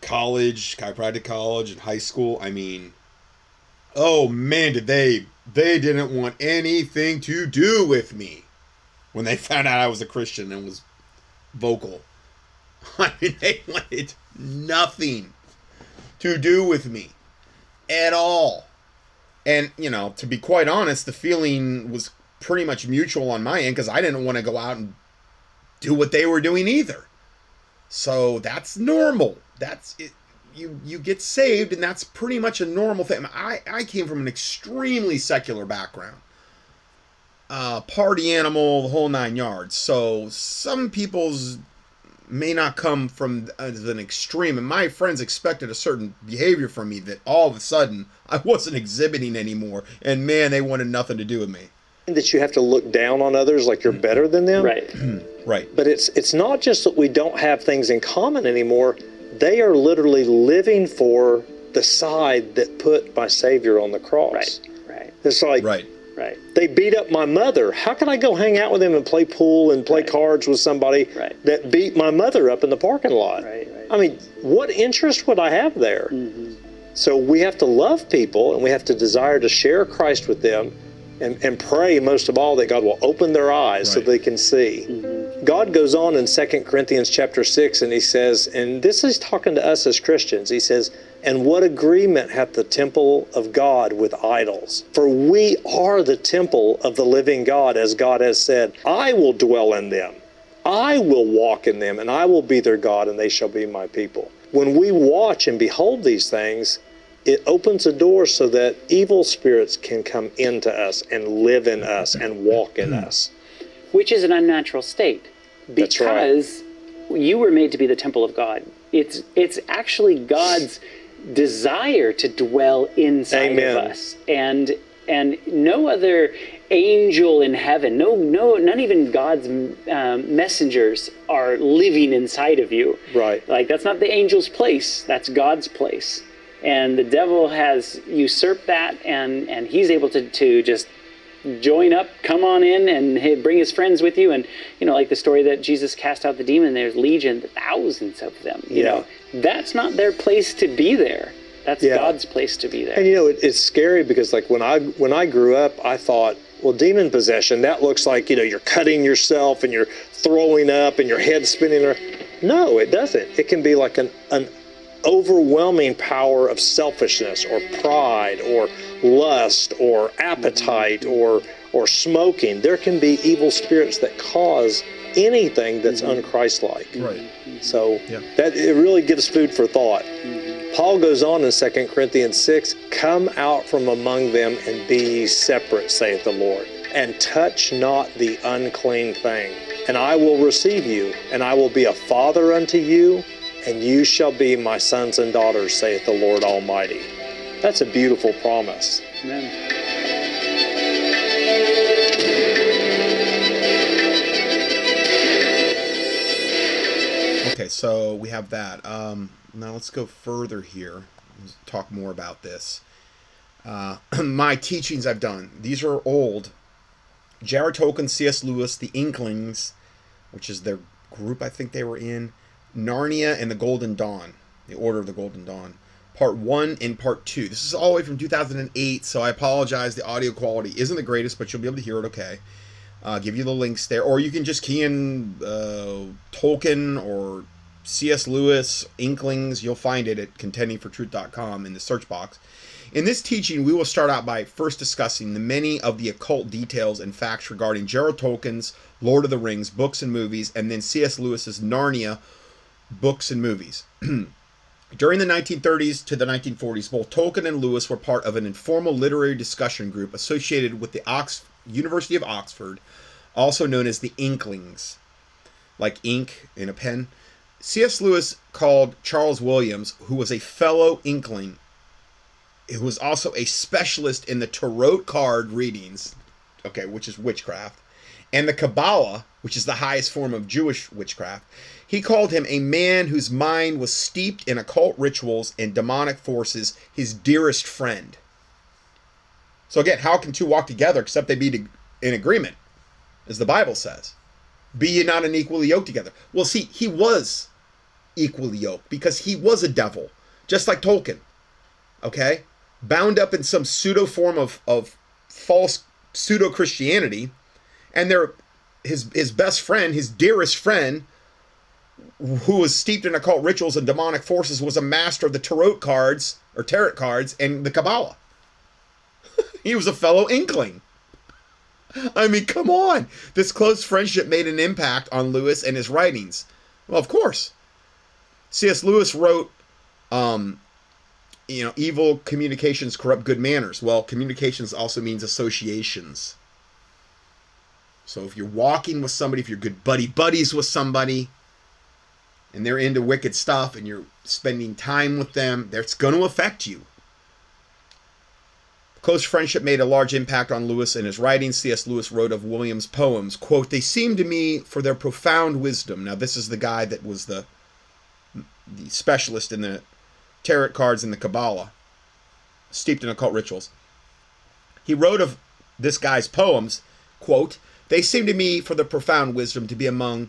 college, chiropractic college, and high school, I mean, oh, man, did they didn't want anything to do with me when they found out I was a Christian and was vocal. I mean, they wanted nothing to do with me. At all. And, you know, to be quite honest, the feeling was pretty much mutual on my end because I didn't want to go out and do what they were doing either. So that's normal. That's it. You get saved, and that's pretty much a normal thing. I came from an extremely secular background. Party animal, the whole nine yards. So some people's may not come from an extreme, and my friends expected a certain behavior from me that all of a sudden I wasn't exhibiting anymore, and man, they wanted nothing to do with me. That you have to look down on others like you're better than them. Right. Right. But it's not just that we don't have things in common anymore. They are literally living for the side that put my Savior on the cross. Right. Right. It's like... Right. Right. They beat up my mother. How can I go hang out with them and play pool and play cards with somebody that beat my mother up in the parking lot? Right. I mean, what interest would I have there? Mm-hmm. So we have to love people, and we have to desire to share Christ with them, and pray most of all that God will open their eyes so they can see. Mm-hmm. God goes on in 2 Corinthians chapter 6, and he says, and this is talking to us as Christians, he says, and what agreement hath the temple of God with idols? For we are the temple of the living God, as God has said, I will dwell in them, I will walk in them, and I will be their God, and they shall be my people. When we watch and behold these things, it opens a door so that evil spirits can come into us and live in us and walk in us. Which is an unnatural state, because you were made to be the temple of God. It's actually God's desire to dwell inside of us, and no other angel in heaven, no, not even God's messengers are living inside of you. Right, like that's not the angel's place. That's God's place, and the devil has usurped that, and he's able to just join up, come on in, and bring his friends with you. And, you know, like the story that Jesus cast out the demon, there's legion, thousands of them, you know, that's not their place to be there. That's God's place to be there. And, you know, it's scary because, like, when I grew up, I thought, well, demon possession, that looks like, you know, you're cutting yourself and you're throwing up and your head spinning around. No, it doesn't. It can be like an overwhelming power of selfishness or pride or lust or appetite or smoking. There can be evil spirits that cause anything that's un-Christ-like. Right. So that it really gives food for thought. Mm-hmm. Paul goes on in 2 Corinthians 6, come out from among them and be ye separate, saith the Lord, and touch not the unclean thing. And I will receive you, and I will be a father unto you, and you shall be my sons and daughters, saith the Lord Almighty. That's a beautiful promise. Amen. Okay, so we have that. Now let's go further here. Let's talk more about this. My teachings I've done. These are old. J.R.R. Tolkien, C.S. Lewis, the Inklings, which is their group I think they were in, Narnia and the Golden Dawn, the Order of the Golden Dawn. Part 1 and Part 2. This is all the way from 2008, so I apologize. The audio quality isn't the greatest, but you'll be able to hear it okay. Give you the links there. Or you can just key in Tolkien or C.S. Lewis, Inklings. You'll find it at contendingfortruth.com in the search box. In this teaching, we will start out by first discussing the many of the occult details and facts regarding J.R.R. Tolkien's Lord of the Rings books and movies, and then C.S. Lewis's Narnia books and movies. During the 1930s to the 1940s, both Tolkien and Lewis were part of an informal literary discussion group associated with the University of Oxford, also known as the Inklings, like ink in a pen. C.S. Lewis called Charles Williams, who was a fellow Inkling, who was also a specialist in the Tarot card readings, okay, which is witchcraft, and the Kabbalah, which is the highest form of Jewish witchcraft. He called him a man whose mind was steeped in occult rituals and demonic forces, his dearest friend. So again, how can two walk together except they be in agreement, as the Bible says? Be ye not unequally yoked together. Well, see, he was equally yoked because he was a devil, just like Tolkien, okay? Bound up in some pseudo form of false pseudo-Christianity, and his best friend, his dearest friend, who was steeped in occult rituals and demonic forces, was a master of the tarot cards and the Kabbalah. He was a fellow Inkling. I mean, come on. This close friendship made an impact on Lewis and his writings. Well, of course. C.S. Lewis wrote, evil communications corrupt good manners. Well, communications also means associations. So if you're walking with somebody, if you're good buddies with somebody, and they're into wicked stuff, and you're spending time with them, that's going to affect you. Close friendship made a large impact on Lewis and his writings. C.S. Lewis wrote of Williams' poems, quote, "They seem to me for their profound wisdom." Now, this is the guy that was the specialist in the tarot cards and the Kabbalah, steeped in occult rituals. He wrote of this guy's poems, quote, "They seem to me for their profound wisdom to be among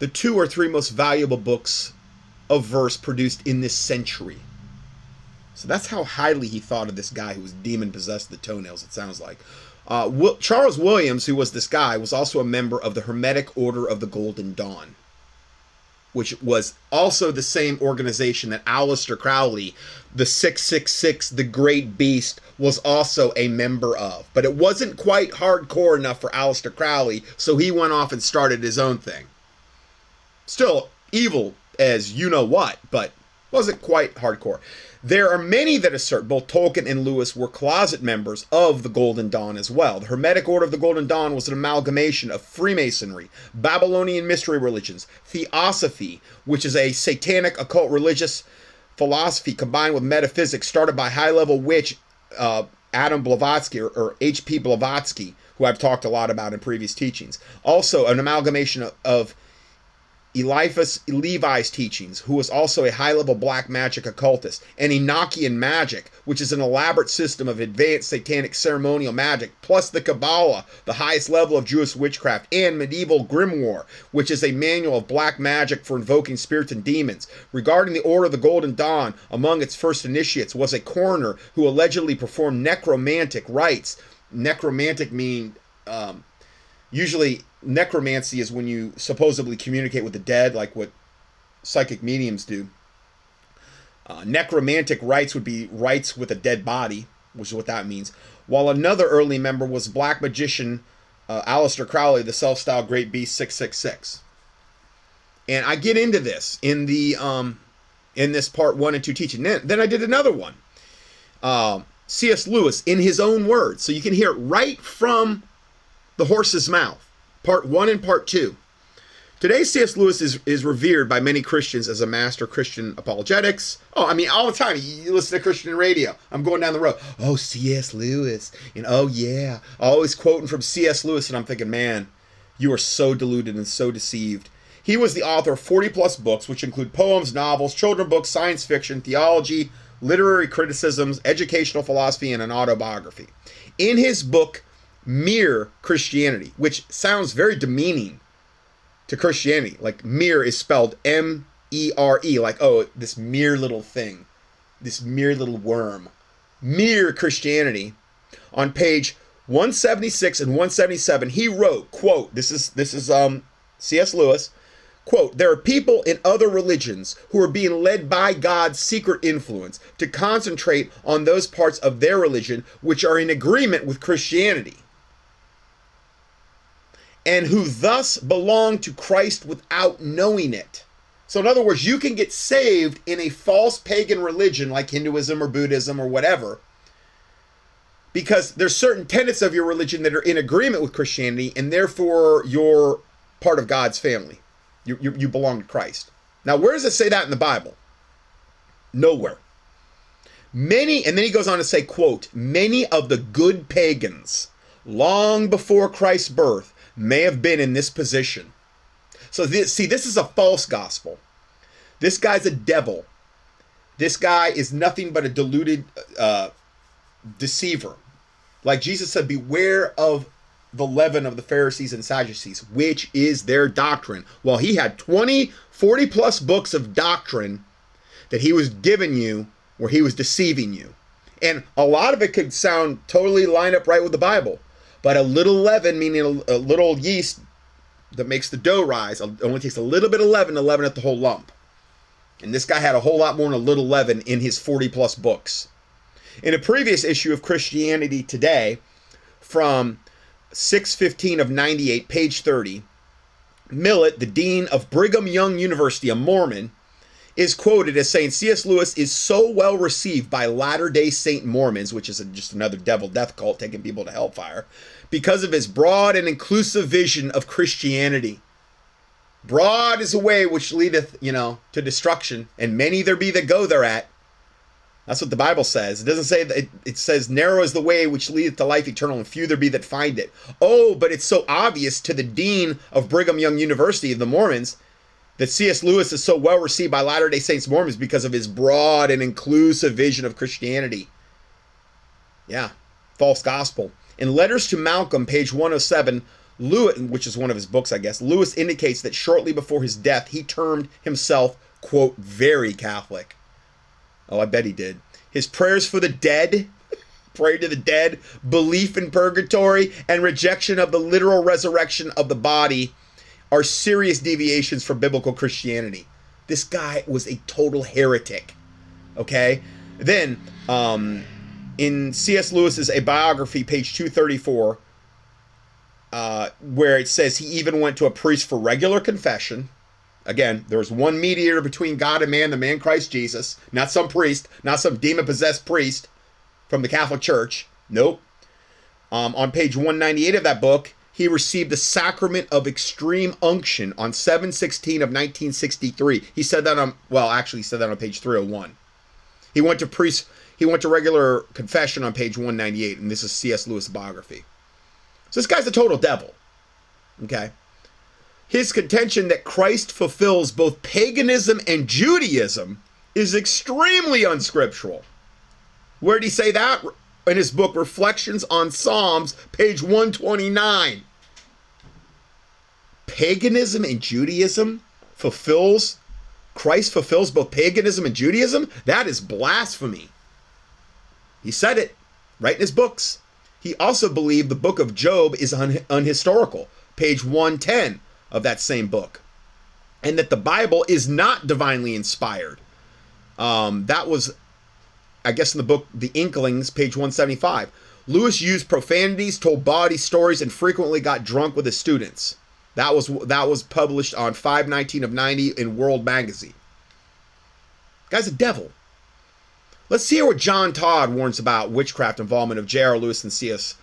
the 2 or 3 most valuable books of verse produced in this century." So that's how highly he thought of this guy who was demon-possessed with the toenails, it sounds like. Charles Williams, who was this guy, was also a member of the Hermetic Order of the Golden Dawn, which was also the same organization that Aleister Crowley, the 666, the Great Beast, was also a member of. But it wasn't quite hardcore enough for Aleister Crowley, so he went off and started his own thing. Still evil as you-know-what, but wasn't quite hardcore. There are many that assert both Tolkien and Lewis were closet members of the Golden Dawn as well. The Hermetic Order of the Golden Dawn was an amalgamation of Freemasonry, Babylonian mystery religions, Theosophy, which is a satanic occult religious philosophy combined with metaphysics started by high-level witch Adam Blavatsky, or H.P. Blavatsky, who I've talked a lot about in previous teachings. Also, an amalgamation of Eliphas Levi's teachings, who was also a high-level black magic occultist, and Enochian magic, which is an elaborate system of advanced satanic ceremonial magic, plus the Kabbalah, the highest level of Jewish witchcraft, and medieval grimoire, which is a manual of black magic for invoking spirits and demons. Regarding the Order of the Golden Dawn, among its first initiates was a coroner who allegedly performed necromantic rites. Necromantic meaning, usually necromancy is when you supposedly communicate with the dead, like what psychic mediums do. Necromantic rites would be rites with a dead body, which is what that means. While another early member was black magician Aleister Crowley, the self-styled Great Beast 666. And I get into this in the in this part 1 and 2 teaching. Then I did another one. C.S. Lewis in his own words, so you can hear it right from the horse's mouth, part 1 and part 2. Today, C.S. Lewis is revered by many Christians as a master of Christian apologetics. Oh, I mean, all the time. You listen to Christian radio. I'm going down the road. Oh, C.S. Lewis. And oh, yeah. Always quoting from C.S. Lewis. And I'm thinking, man, you are so deluded and so deceived. He was the author of 40-plus books, which include poems, novels, children's books, science fiction, theology, literary criticisms, educational philosophy, and an autobiography. In his book, Mere Christianity, which sounds very demeaning to Christianity, like mere is spelled M-E-R-E, like, oh, this mere little thing, this mere little worm. Mere Christianity, on page 176 and 177, he wrote, quote, this is C.S. Lewis, quote, "There are people in other religions who are being led by God's secret influence to concentrate on those parts of their religion which are in agreement with Christianity, and who thus belong to Christ without knowing it." So in other words, you can get saved in a false pagan religion like Hinduism or Buddhism or whatever, because there's certain tenets of your religion that are in agreement with Christianity, and therefore you're part of God's family. You belong to Christ. Now, where does it say that in the Bible? Nowhere. Many, and then he goes on to say, quote, many of the good pagans long before Christ's birth may have been in this position. So this, see, this is a false gospel. This guy's a devil. This guy is nothing but a deluded deceiver. Like Jesus said, beware of the leaven of the Pharisees and Sadducees, which is their doctrine. Well, he had 40 plus books of doctrine that he was giving you where he was deceiving you. And a lot of it could sound totally lined up right with the Bible. But a little leaven, meaning a little yeast that makes the dough rise, it only takes a little bit of leaven to leaven up the whole lump. And this guy had a whole lot more than a little leaven in his 40 plus books. In a previous issue of Christianity Today, from 615 of 98, page 30, Millett, the dean of Brigham Young University, a Mormon, is quoted as saying, C.S. Lewis is so well received by Latter-day Saint Mormons, which is just another devil death cult taking people to hellfire, because of his broad and inclusive vision of Christianity. Broad is a way which leadeth, to destruction, and many there be that go thereat. That's what the Bible says. It doesn't say that. It says narrow is the way which leadeth to life eternal, and few there be that find it. Oh, but it's so obvious to the dean of Brigham Young University, the Mormons, that C.S. Lewis is so well received by Latter-day Saints Mormons because of his broad and inclusive vision of Christianity. Yeah, false gospel. In Letters to Malcolm, page 107, Lewis, which is one of his books, I guess, Lewis indicates that shortly before his death, he termed himself, quote, very Catholic. Oh, I bet he did. His prayers for the dead, prayer to the dead, belief in purgatory, and rejection of the literal resurrection of the body are serious deviations from biblical Christianity. This guy was a total heretic, okay? Then, in C.S. Lewis's A Biography, page 234, where it says he even went to a priest for regular confession. Again, there was one mediator between God and man, the man Christ Jesus, not some priest, not some demon-possessed priest from the Catholic Church. Nope. On page 198 of that book, he received the sacrament of extreme unction on 7/16 of 1963. He said that on, well, actually he said that on page 301. He went to priest, he went to regular confession on page 198, and this is C.S. Lewis' biography. So this guy's a total devil, okay? His contention that Christ fulfills both paganism and Judaism is extremely unscriptural. Where did he say that? In his book, Reflections on Psalms, page 129. Paganism and Judaism fulfills, Christ fulfills both paganism and Judaism? That is blasphemy. He said it right in his books. He also believed the book of Job is unhistorical, page 110 of that same book, and that the Bible is not divinely inspired. That was, I guess, in the book The Inklings, page 175. Lewis used profanities, told bawdy stories, and frequently got drunk with his students. That was published on 5/19 of 90 in World Magazine. Guy's a devil. Let's hear what John Todd warns about witchcraft involvement of J.R.R. Lewis and C.S.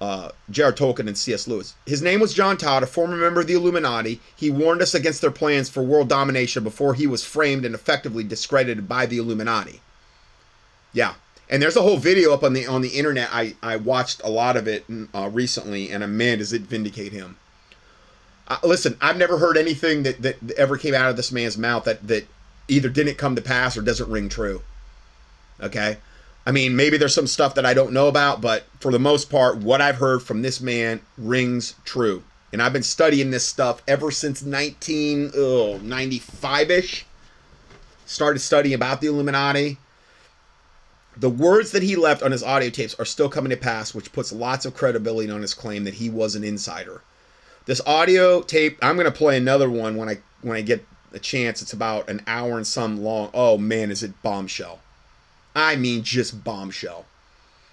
J.R.R. Tolkien and C.S. Lewis. His name was John Todd, a former member of the Illuminati. He warned us against their plans for world domination before he was framed and effectively discredited by the Illuminati. Yeah, and there's a whole video up on the internet. I watched a lot of it recently, and man, does it vindicate him. Listen, I've never heard anything that ever came out of this man's mouth that either didn't come to pass or doesn't ring true, okay? I mean, maybe there's some stuff that I don't know about, but for the most part, what I've heard from this man rings true. And I've been studying this stuff ever since 1995-ish. Started studying about the Illuminati. The words that he left on his audio tapes are still coming to pass, which puts lots of credibility on his claim that he was an insider. This audio tape, I'm going to play another one when I get a chance. It's about an hour and some long. Oh, man, is it bombshell. I mean, just bombshell.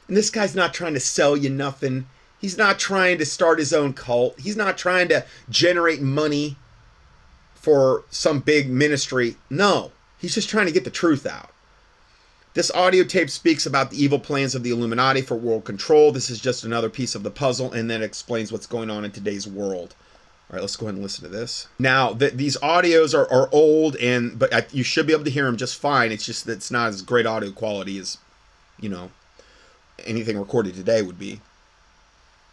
And this guy's not trying to sell you nothing. He's not trying to start his own cult. He's not trying to generate money for some big ministry. No, he's just trying to get the truth out. This audio tape speaks about the evil plans of the Illuminati for world control. This is just another piece of the puzzle, and then explains what's going on in today's world. All right, let's go ahead and listen to this. Now, these audios are old, but you should be able to hear them just fine. It's just that it's not as great audio quality as, you know, anything recorded today would be.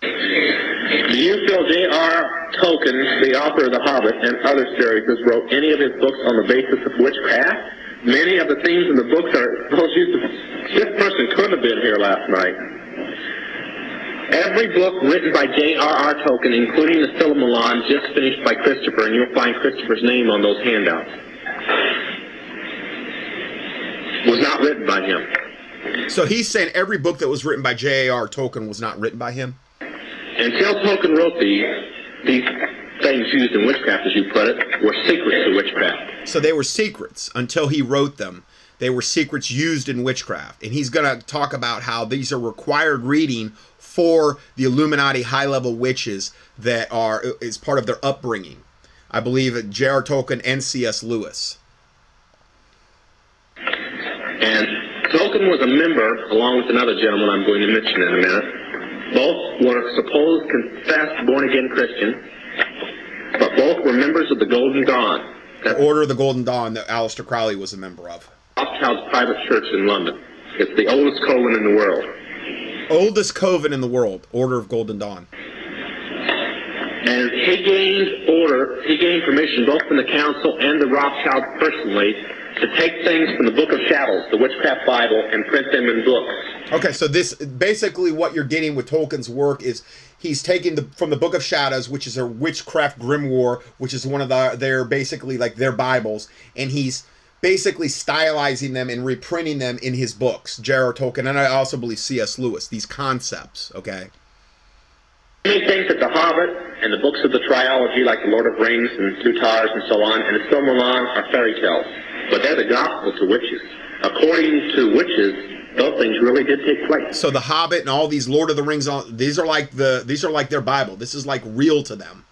Do you feel J.R.R. Tolkien, the author of The Hobbit and other series, has wrote any of his books on the basis of witchcraft? Many of the themes in the books are those used to... This person couldn't have been here last night. Every book written by J.R.R. Tolkien, including the Silmarillion, just finished by Christopher, and you'll find Christopher's name on those handouts, was not written by him. So he's saying every book that was written by J.R.R. Tolkien was not written by him? Until Tolkien wrote these things used in witchcraft, as you put it, were secrets to witchcraft. So they were secrets until he wrote them. They were secrets used in witchcraft. And he's going to talk about how these are required reading for the Illuminati high-level witches that is part of their upbringing. I believe J.R.R. Tolkien and C.S. Lewis. And Tolkien was a member, along with another gentleman I'm going to mention in a minute. Both were supposed confessed born-again Christian, but both were members of the Golden Dawn. The Order of the Golden Dawn that Aleister Crowley was a member of. Rothschild's private church in London. It's the oldest coven in the world. Oldest coven in the world, Order of Golden Dawn. And he gained permission both from the council and the Rothschild personally to take things from the Book of Shadows, the witchcraft Bible, and print them in books. Okay, so this basically what you're getting with Tolkien's work is he's taking from the Book of Shadows, which is a witchcraft grimoire, which is one of their basically like their Bibles, and he's basically stylizing them and reprinting them in his books, J.R.R. Tolkien, and I also believe C.S. Lewis, these concepts, okay? Many things that The Hobbit and the books of the trilogy, like The Lord of Rings and Tutars and so on, and the Silmarillion are fairy tales, but they're the gospel to witches. According to witches, those things really did take place. So The Hobbit and all these Lord of the Rings, these are like their Bible. This is like real to them.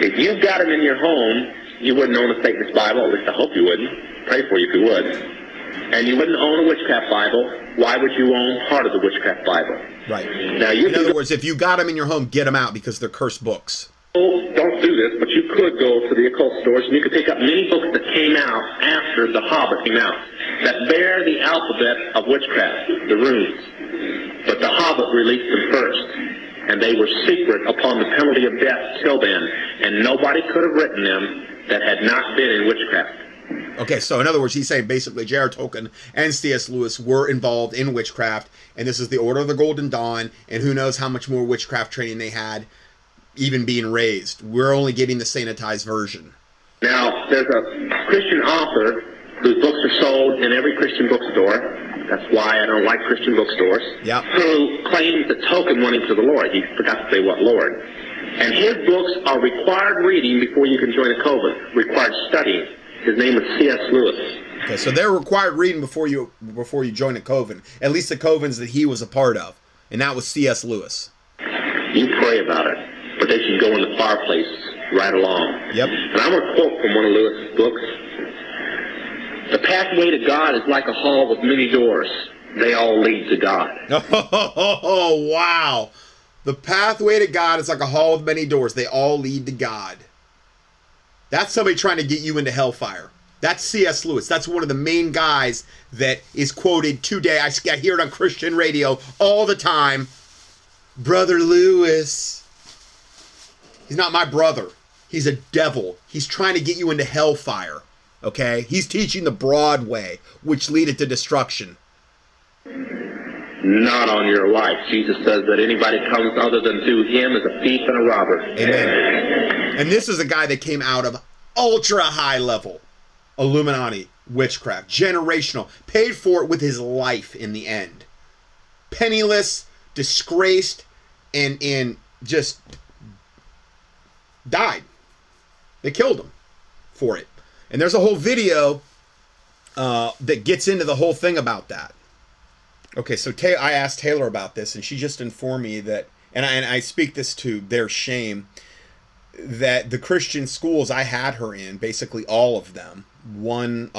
If you've got them in your home, you wouldn't own a Satanist Bible, at least I hope you wouldn't. Pray for you if you would. And you wouldn't own a witchcraft Bible. Why would you own part of the witchcraft Bible? Right. Now, in other words, if you got them in your home, get them out because they're cursed books. Oh, don't do this, but you could go to the occult stores and you could pick up many books that came out after The Hobbit came out that bear the alphabet of witchcraft, the runes. But The Hobbit released them first. And they were secret upon the penalty of death till then, and nobody could have written them that had not been in witchcraft. Okay, so in other words, he's saying basically J.R.R. Tolkien and C.S. Lewis were involved in witchcraft, and this is the Order of the Golden Dawn, and who knows how much more witchcraft training they had even being raised. We're only getting the sanitized version. Now, there's a Christian author whose books are sold in every Christian bookstore. That's why I don't like Christian bookstores. Yep. Who claims that Tolkien went into the Lord. He forgot to say what Lord. And his books are required reading before you can join a coven. Required studying. His name is C.S. Lewis. Okay, so they're required reading before you join a coven. At least the covens that he was a part of, and that was C.S. Lewis. You pray about it, but they should go in the fireplace right along. Yep. And I'm going to quote from one of Lewis's books. The pathway to God is like a hall with many doors. They all lead to God. Oh, wow. The pathway to God is like a hall with many doors. They all lead to God. That's somebody trying to get you into hellfire. That's C.S. Lewis. That's one of the main guys that is quoted today. I hear it on Christian radio all the time. Brother Lewis. He's not my brother. He's a devil. He's trying to get you into hellfire. Okay, he's teaching the broad way, which leadeth to destruction. Not on your life. Jesus says that anybody comes other than through him is a thief and a robber. Amen. And this is a guy that came out of ultra high level Illuminati witchcraft, generational, paid for it with his life in the end. Penniless, disgraced, and just died. They killed him for it. And there's a whole video that gets into the whole thing about that. Okay, so I asked Taylor about this, and she just informed me that, and I speak this to their shame, that the Christian schools I had her in, basically all of them, one,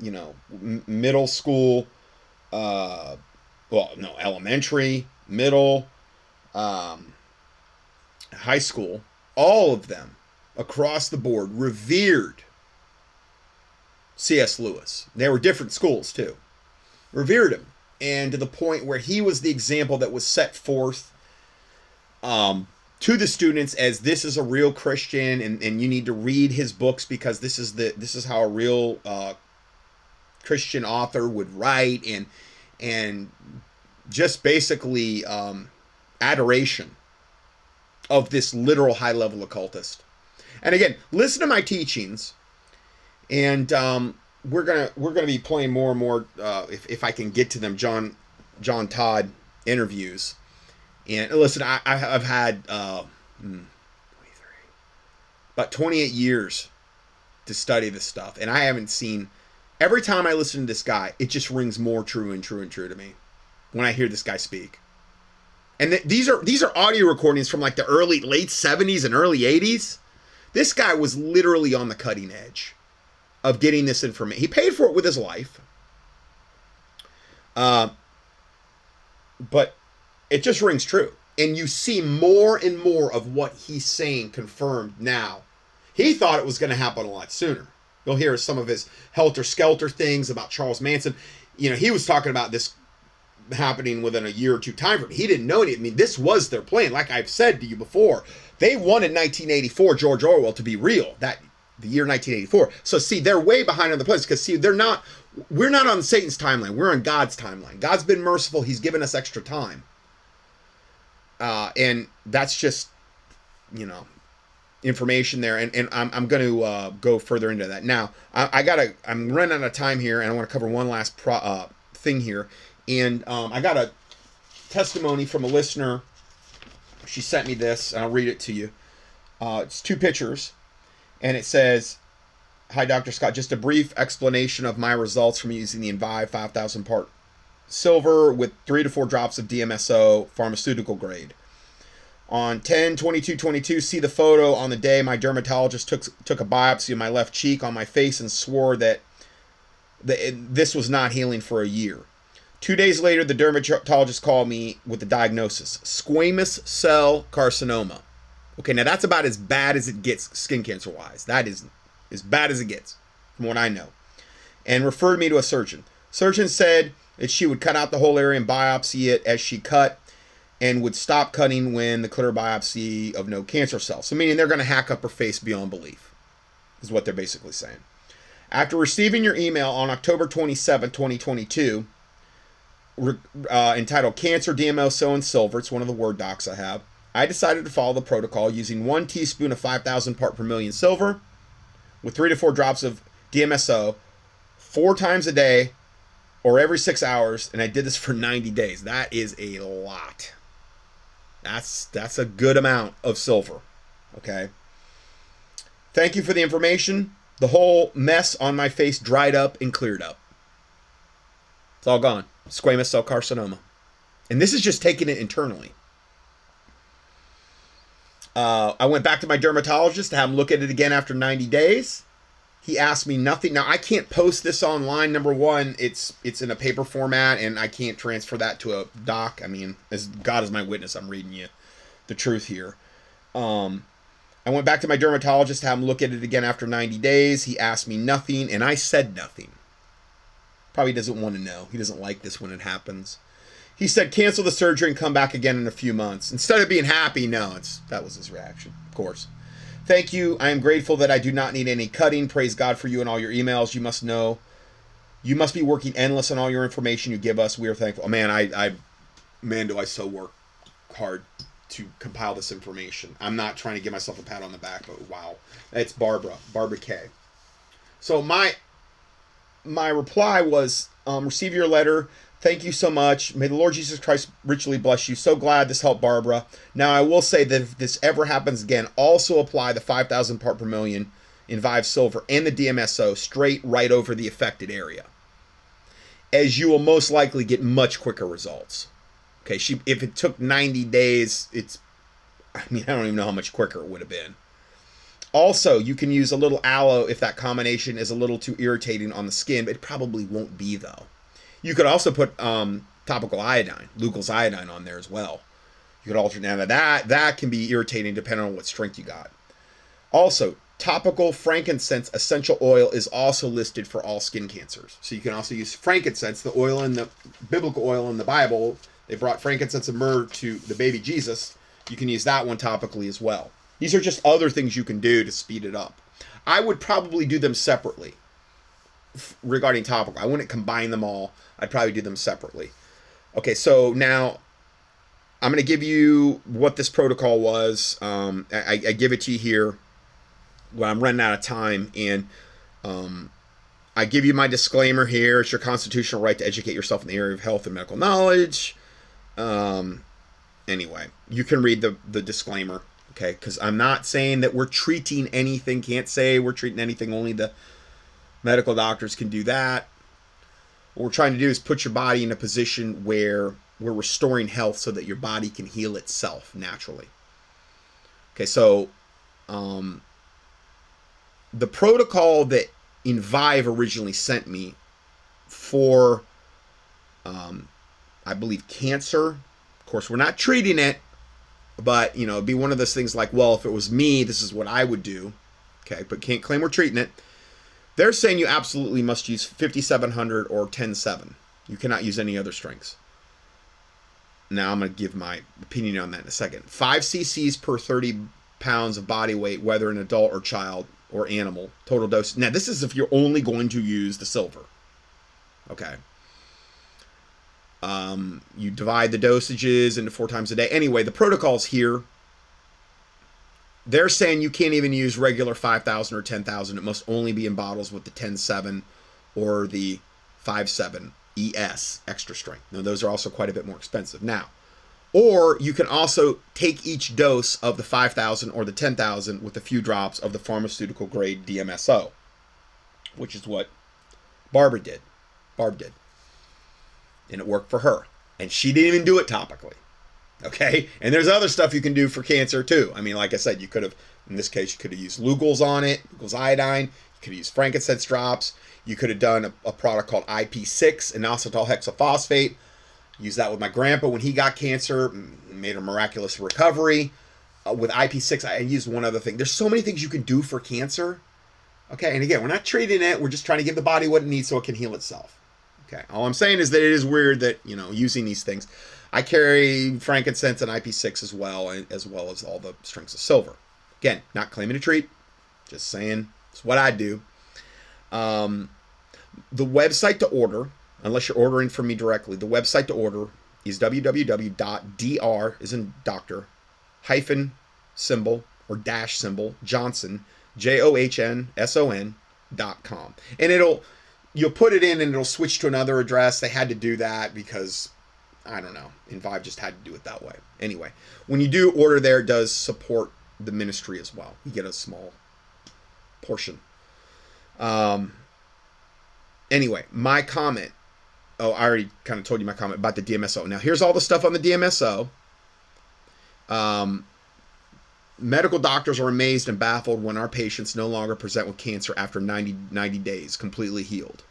you know, middle school, elementary, middle, high school, all of them across the board revered C.S. Lewis. They were different schools too. Revered him. And to the point where he was the example that was set forth to the students as this is a real Christian, and you need to read his books because this is how a real Christian author would write, and just basically adoration of this literal high-level occultist. And again, listen to my teachings, and we're gonna be playing more and more if I can get to them. John Todd interviews. And listen, I've had about 28 years to study this stuff, and I haven't seen. Every time I listen to this guy, it just rings more true and true and true to me when I hear this guy speak. And these are audio recordings from like the late 70s and early 80s. This guy was literally on the cutting edge of getting this information. He paid for it with his life. But it just rings true. And you see more and more of what he's saying confirmed now. He thought it was going to happen a lot sooner. You'll hear some of his helter-skelter things about Charles Manson. You know, he was talking about this happening within a year or two time frame. He didn't know any. I mean, this was their plan. Like I've said to you before, they wanted 1984 George Orwell to be real, that the year 1984. So see, they're way behind on the place because see, we're not on Satan's timeline. We're on God's timeline. God's been merciful. He's given us extra time. And that's just, you know, information there, and I'm going to go further into that. Now, I'm running out of time here, and I want to cover one last thing here. And I got a testimony from a listener. She sent me this, and I'll read it to you. It's two pictures, and it says, "Hi, Dr. Scott. Just a brief explanation of my results from using the Envive 5,000 part silver with 3 to 4 drops of DMSO, pharmaceutical grade. On 10/22/22, see the photo on the day my dermatologist took a biopsy of my left cheek on my face and swore that this was not healing for a year. 2 days later, the dermatologist called me with the diagnosis, squamous cell carcinoma. Okay, now that's about as bad as it gets skin cancer-wise. That is as bad as it gets, from what I know. And referred me to a surgeon. Surgeon said that she would cut out the whole area and biopsy it as she cut, and would stop cutting when the clear biopsy of no cancer cells. So meaning they're going to hack up her face beyond belief, is what they're basically saying. After receiving your email on October 27, 2022, entitled Cancer DMSO and Silver, it's one of the Word docs I have, I decided to follow the protocol using 1 teaspoon of 5,000 part per million silver with 3 to 4 drops of DMSO 4 times a day, or every 6 hours, and I did this for 90 days. That is a lot. That's a good amount of silver. Okay. Thank you for the information. The whole mess on my face dried up and cleared up. It's all gone. Squamous cell carcinoma. And this is just taking it internally. I went back to my dermatologist to have him look at it again after 90 days. He asked me nothing. Now, I can't post this online. Number one, it's in a paper format, and I can't transfer that to a doc. I mean, as God is my witness, I'm reading you the truth here. I went back to my dermatologist to have him look at it again after 90 days. He asked me nothing, and I said nothing. Probably doesn't want to know. He doesn't like this when it happens. He said, cancel the surgery and come back again in a few months. Instead of being happy, no, that was his reaction, of course. Thank you. I am grateful that I do not need any cutting. Praise God for you and all your emails. You must know. You must be working endless on all your information you give us. We are thankful. Oh, man, man, do I so work hard to compile this information. I'm not trying to give myself a pat on the back, but wow. It's Barbara K. So my reply was, receive your letter. Thank you so much. May the Lord Jesus Christ richly bless you. So glad this helped Barbara. Now, I will say that if this ever happens again, also apply the 5,000 part per million Envive Silver and the DMSO straight right over the affected area, as you will most likely get much quicker results. Okay, if it took 90 days, I don't even know how much quicker it would have been. Also, you can use a little aloe if that combination is a little too irritating on the skin, but it probably won't be, though. You could also put topical iodine, Leucol's iodine, on there as well. You could alternate. Now that can be irritating depending on what strength you got. Also, topical frankincense essential oil is also listed for all skin cancers. So you can also use frankincense, the oil in the biblical oil in the Bible. They brought frankincense and myrrh to the baby Jesus. You can use that one topically as well. These are just other things you can do to speed it up. I would probably do them separately regarding topical. I wouldn't combine them all. I'd probably do them separately. Okay, so now I'm going to give you what this protocol was. I give it to you here. Well, I'm running out of time, and I give you my disclaimer here. It's your constitutional right to educate yourself in the area of health and medical knowledge. Anyway, you can read the disclaimer, okay? Because I'm not saying that we're treating anything. Can't say we're treating anything. Only the medical doctors can do that. What we're trying to do is put your body in a position where we're restoring health so that your body can heal itself naturally. Okay, so the protocol that Invive originally sent me for, I believe, cancer. Of course, we're not treating it, but, you know, it'd be one of those things like, well, if it was me, this is what I would do. Okay, but can't claim we're treating it. They're saying you absolutely must use 5700 or 107. You cannot use any other strengths. Now I'm going to give my opinion on that in a second. 5 cc's per 30 pounds of body weight, whether an adult or child or animal, total dose. Now this is if you're only going to use the silver. Okay. You divide the dosages into 4 times a day. Anyway, the protocol's here. They're saying you can't even use regular 5,000 or 10,000. It must only be in bottles with the 10.7 or the 5.7 ES extra strength. Now, those are also quite a bit more expensive. Now, or you can also take each dose of the 5,000 or the 10,000 with a few drops of the pharmaceutical grade DMSO, which is what Barbara did. Barb did. And it worked for her. And she didn't even do it topically. Okay, and there's other stuff you can do for cancer too. I mean, like I said, you could have, in this case, you could have used Lugol's on it, Lugol's iodine. You could have used frankincense drops. You could have done a product called IP6, inositol hexaphosphate. Used that with my grandpa when he got cancer, made a miraculous recovery. With IP6, I used one other thing. There's so many things you can do for cancer. Okay, and again, we're not treating it. We're just trying to give the body what it needs so it can heal itself. Okay, all I'm saying is that it is weird that, you know, using these things. I carry frankincense and IP6 as well, as well as all the strings of silver. Again, not claiming to treat, just saying it's what I do. The website to order, unless you're ordering from me directly, the website to order is www.dr_johnson.com. And you'll put it in and it'll switch to another address. They had to do that because, I don't know, Invive just had to do it that way. Anyway, when you do order there, it does support the ministry as well. You get a small portion. Anyway, my comment. Oh, I already kind of told you my comment about the DMSO. Now, here's all the stuff on the DMSO. Medical doctors are amazed and baffled when our patients no longer present with cancer after 90 days, completely healed.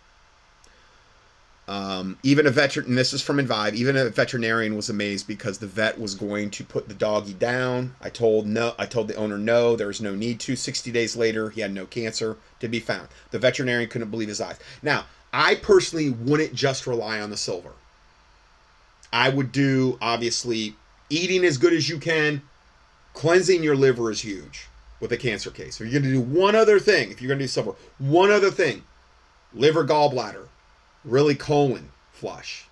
Even a veteran, and this is from Invive, even a veterinarian was amazed because the vet was going to put the doggy down. I told the owner no, there was no need to. 60 days later, he had no cancer to be found. The veterinarian couldn't believe his eyes. Now, I personally wouldn't just rely on the silver. I would do, obviously, eating as good as you can. Cleansing your liver is huge with a cancer case. So you're going to do one other thing. If you're going to do silver, one other thing, liver, gallbladder. Really, colon flush.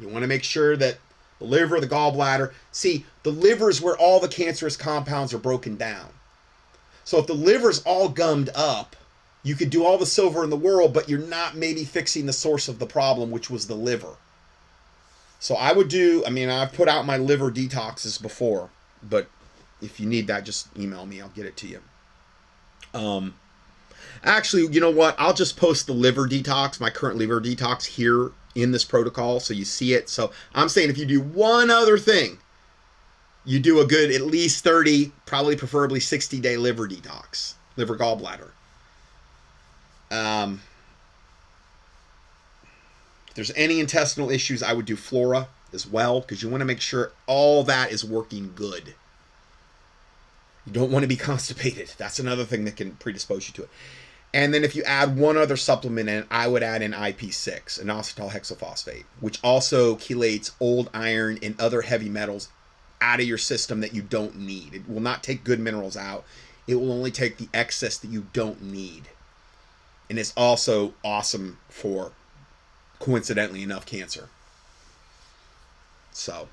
You want to make sure that the liver, the gallbladder. See, the liver is where all the cancerous compounds are broken down. So if the liver's all gummed up, you could do all the silver in the world, but you're not maybe fixing the source of the problem, which was the liver. So I would do, I mean, I've put out my liver detoxes before, but if you need that, just email me. I'll get it to you. Actually, you know what? I'll just post the liver detox, my current liver detox here in this protocol so you see it. So I'm saying if you do one other thing, you do a good at least 30, probably preferably 60-day liver detox, liver gallbladder. If there's any intestinal issues, I would do flora. as well, because you want to make sure all that is working good. You don't want to be constipated. That's another thing that can predispose you to it. And then if you add one other supplement in, I would add in IP6, an inositol hexaphosphate, which also chelates old iron and other heavy metals out of your system that you don't need. It will not take good minerals out. It will only take the excess that you don't need. And it's also awesome for, coincidentally enough, cancer. So,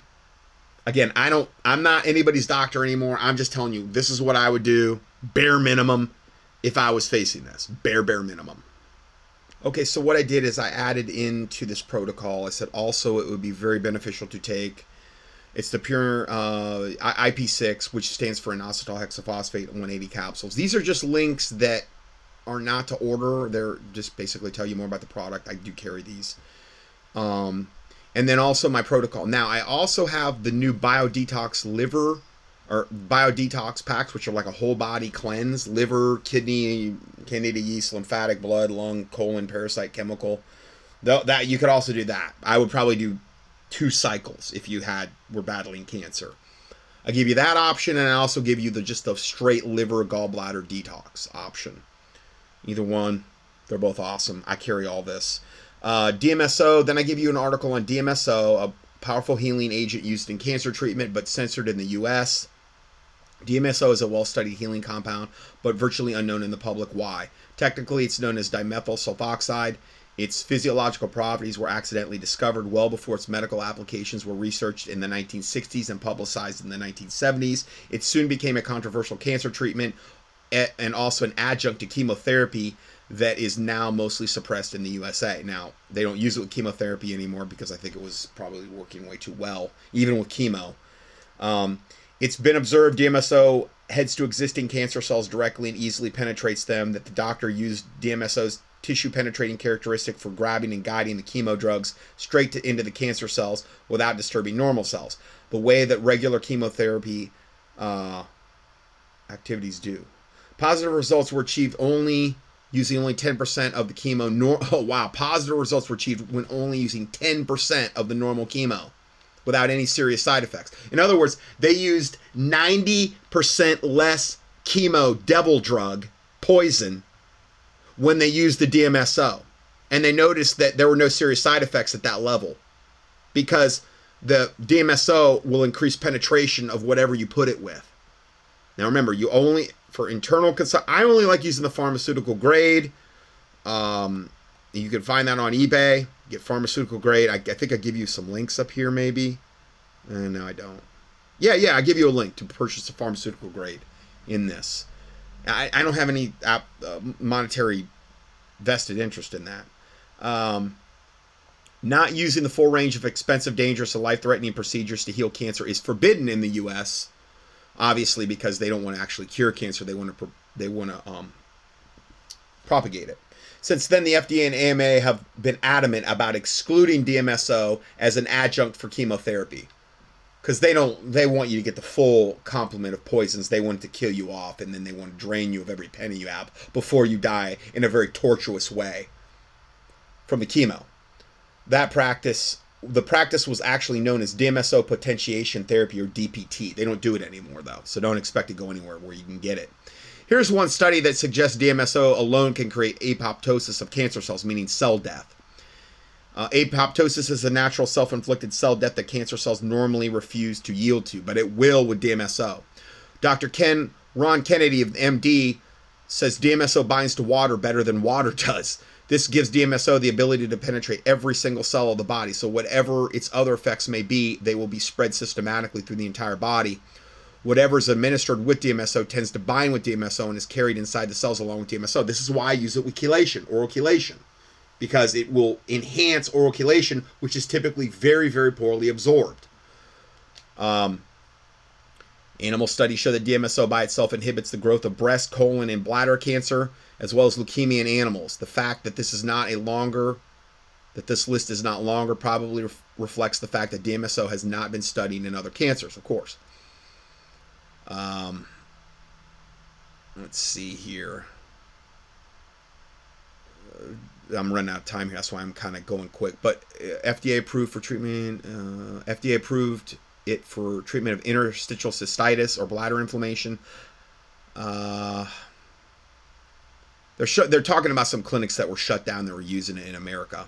again, I'm not anybody's doctor anymore. I'm just telling you, this is what I would do, bare minimum, if I was facing this. Bare minimum. Okay, so what I did is I added into this protocol, I said also it would be very beneficial to take, it's the pure IP6, which stands for inositol hexaphosphate 180 capsules. These are just links that are not to order. They're just basically tell you more about the product. I do carry these. And then also my protocol. Now, I also have the new BioDetox liver or BioDetox packs, which are like a whole body cleanse, liver, kidney, candida yeast, lymphatic, blood, lung, colon, parasite, chemical. That you could also do that. I would probably do 2 cycles if you were battling cancer. I give you that option, and I also give you just the straight liver gallbladder detox option. Either one, they're both awesome. I carry all this. DMSO, then I give you an article on DMSO, a powerful healing agent used in cancer treatment but censored in the U.S. DMSO is a well-studied healing compound but virtually unknown in the public. Why? Technically, it's known as dimethyl sulfoxide. Its physiological properties were accidentally discovered well before its medical applications were researched in the 1960s and publicized in the 1970s. It soon became a controversial cancer treatment and also an adjunct to chemotherapy that is now mostly suppressed in the USA. Now, they don't use it with chemotherapy anymore because I think it was probably working way too well, even with chemo. It's been observed DMSO heads to existing cancer cells directly and easily penetrates them, that the doctor used DMSO's tissue penetrating characteristic for grabbing and guiding the chemo drugs straight into the cancer cells without disturbing normal cells, the way that regular chemotherapy activities do. Positive results were achieved only using only 10% of the chemo. Positive results were achieved when only using 10% of the normal chemo without any serious side effects. In other words, they used 90% less chemo devil drug poison when they used the DMSO. And they noticed that there were no serious side effects at that level because the DMSO will increase penetration of whatever you put it with. Now remember, you only... for internal consumption, I only like using the pharmaceutical grade. You can find that on eBay. Get pharmaceutical grade. I think I give you some links up here, maybe. No, I don't. Yeah, I give you a link to purchase the pharmaceutical grade in this. I don't have any monetary vested interest in that. Not using the full range of expensive, dangerous, and life-threatening procedures to heal cancer is forbidden in the U.S., obviously, because they don't want to actually cure cancer, they want to propagate it. Since then, the FDA and AMA have been adamant about excluding DMSO as an adjunct for chemotherapy, because they want you to get the full complement of poisons. They want to kill you off, and then they want to drain you of every penny you have before you die in a very tortuous way from the chemo. That practice. The practice was actually known as DMSO potentiation therapy, or DPT. They don't do it anymore, though, so don't expect to go anywhere where you can get it. Here's one study that suggests DMSO alone can create apoptosis of cancer cells, meaning cell death. Apoptosis is a natural self-inflicted cell death that cancer cells normally refuse to yield to, but it will with DMSO. Dr. Ron Kennedy of MD says DMSO binds to water better than water does. This gives DMSO the ability to penetrate every single cell of the body, so whatever its other effects may be, they will be spread systematically through the entire body. Whatever is administered with DMSO tends to bind with DMSO and is carried inside the cells along with DMSO. This is why I use it with chelation, oral chelation, because it will enhance oral chelation, which is typically very, very poorly absorbed. Animal studies show that DMSO by itself inhibits the growth of breast, colon, and bladder cancer, as well as leukemia in animals. The fact that this list is not longer probably reflects the fact that DMSO has not been studied in other cancers, of course. Let's see here. I'm running out of time here. That's why I'm kind of going quick. But FDA approved for treatment. FDA approved it for treatment of interstitial cystitis or bladder inflammation. They're talking about some clinics that were shut down that were using it in America.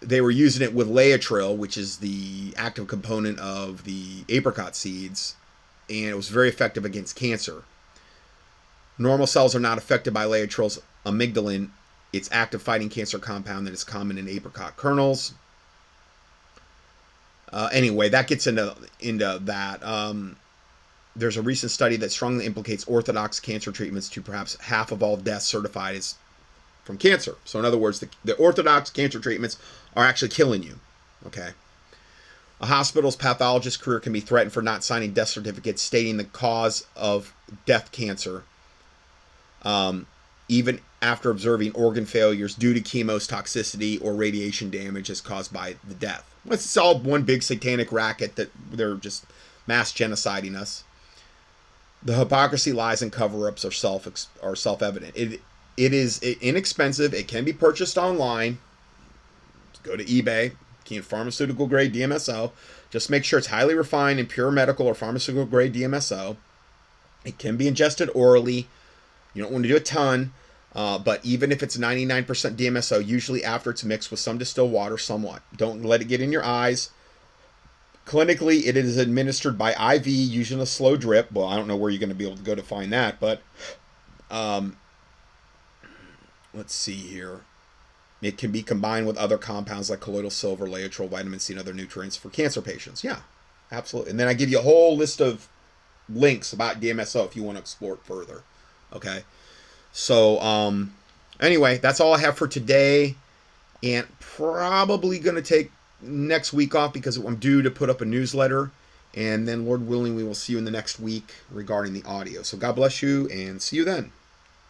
They were using it with Laetril, which is the active component of the apricot seeds, and it was very effective against cancer. Normal cells are not affected by Laetril's amygdalin, its active fighting cancer compound that is common in apricot kernels. Anyway, that gets into that. There's a recent study that strongly implicates orthodox cancer treatments to perhaps half of all deaths certified as from cancer. So in other words, the orthodox cancer treatments are actually killing you. Okay. A hospital's pathologist career can be threatened for not signing death certificates stating the cause of death cancer, even after observing organ failures due to chemo's toxicity or radiation damage as caused by the death. Well, it's all one big satanic racket that they're just mass genociding us. The hypocrisy, lies, and cover-ups are self-evident. It is inexpensive. It can be purchased online. Just go to eBay. Key pharmaceutical-grade DMSO. Just make sure it's highly refined and pure medical or pharmaceutical-grade DMSO. It can be ingested orally. You don't want to do a ton, but even if it's 99% DMSO, usually after it's mixed with some distilled water somewhat. Don't let it get in your eyes. Clinically, it is administered by IV using a slow drip. Well, I don't know where you're going to be able to go to find that, but let's see here. It can be combined with other compounds like colloidal silver, Laetril, vitamin C, and other nutrients for cancer patients. Yeah, absolutely. And then I give you a whole list of links about DMSO if you want to explore it further. Okay, so anyway, that's all I have for today, and probably going to take next week off because I'm due to put up a newsletter, and then Lord willing we will see you in the next week regarding the audio. So God bless you and see you then.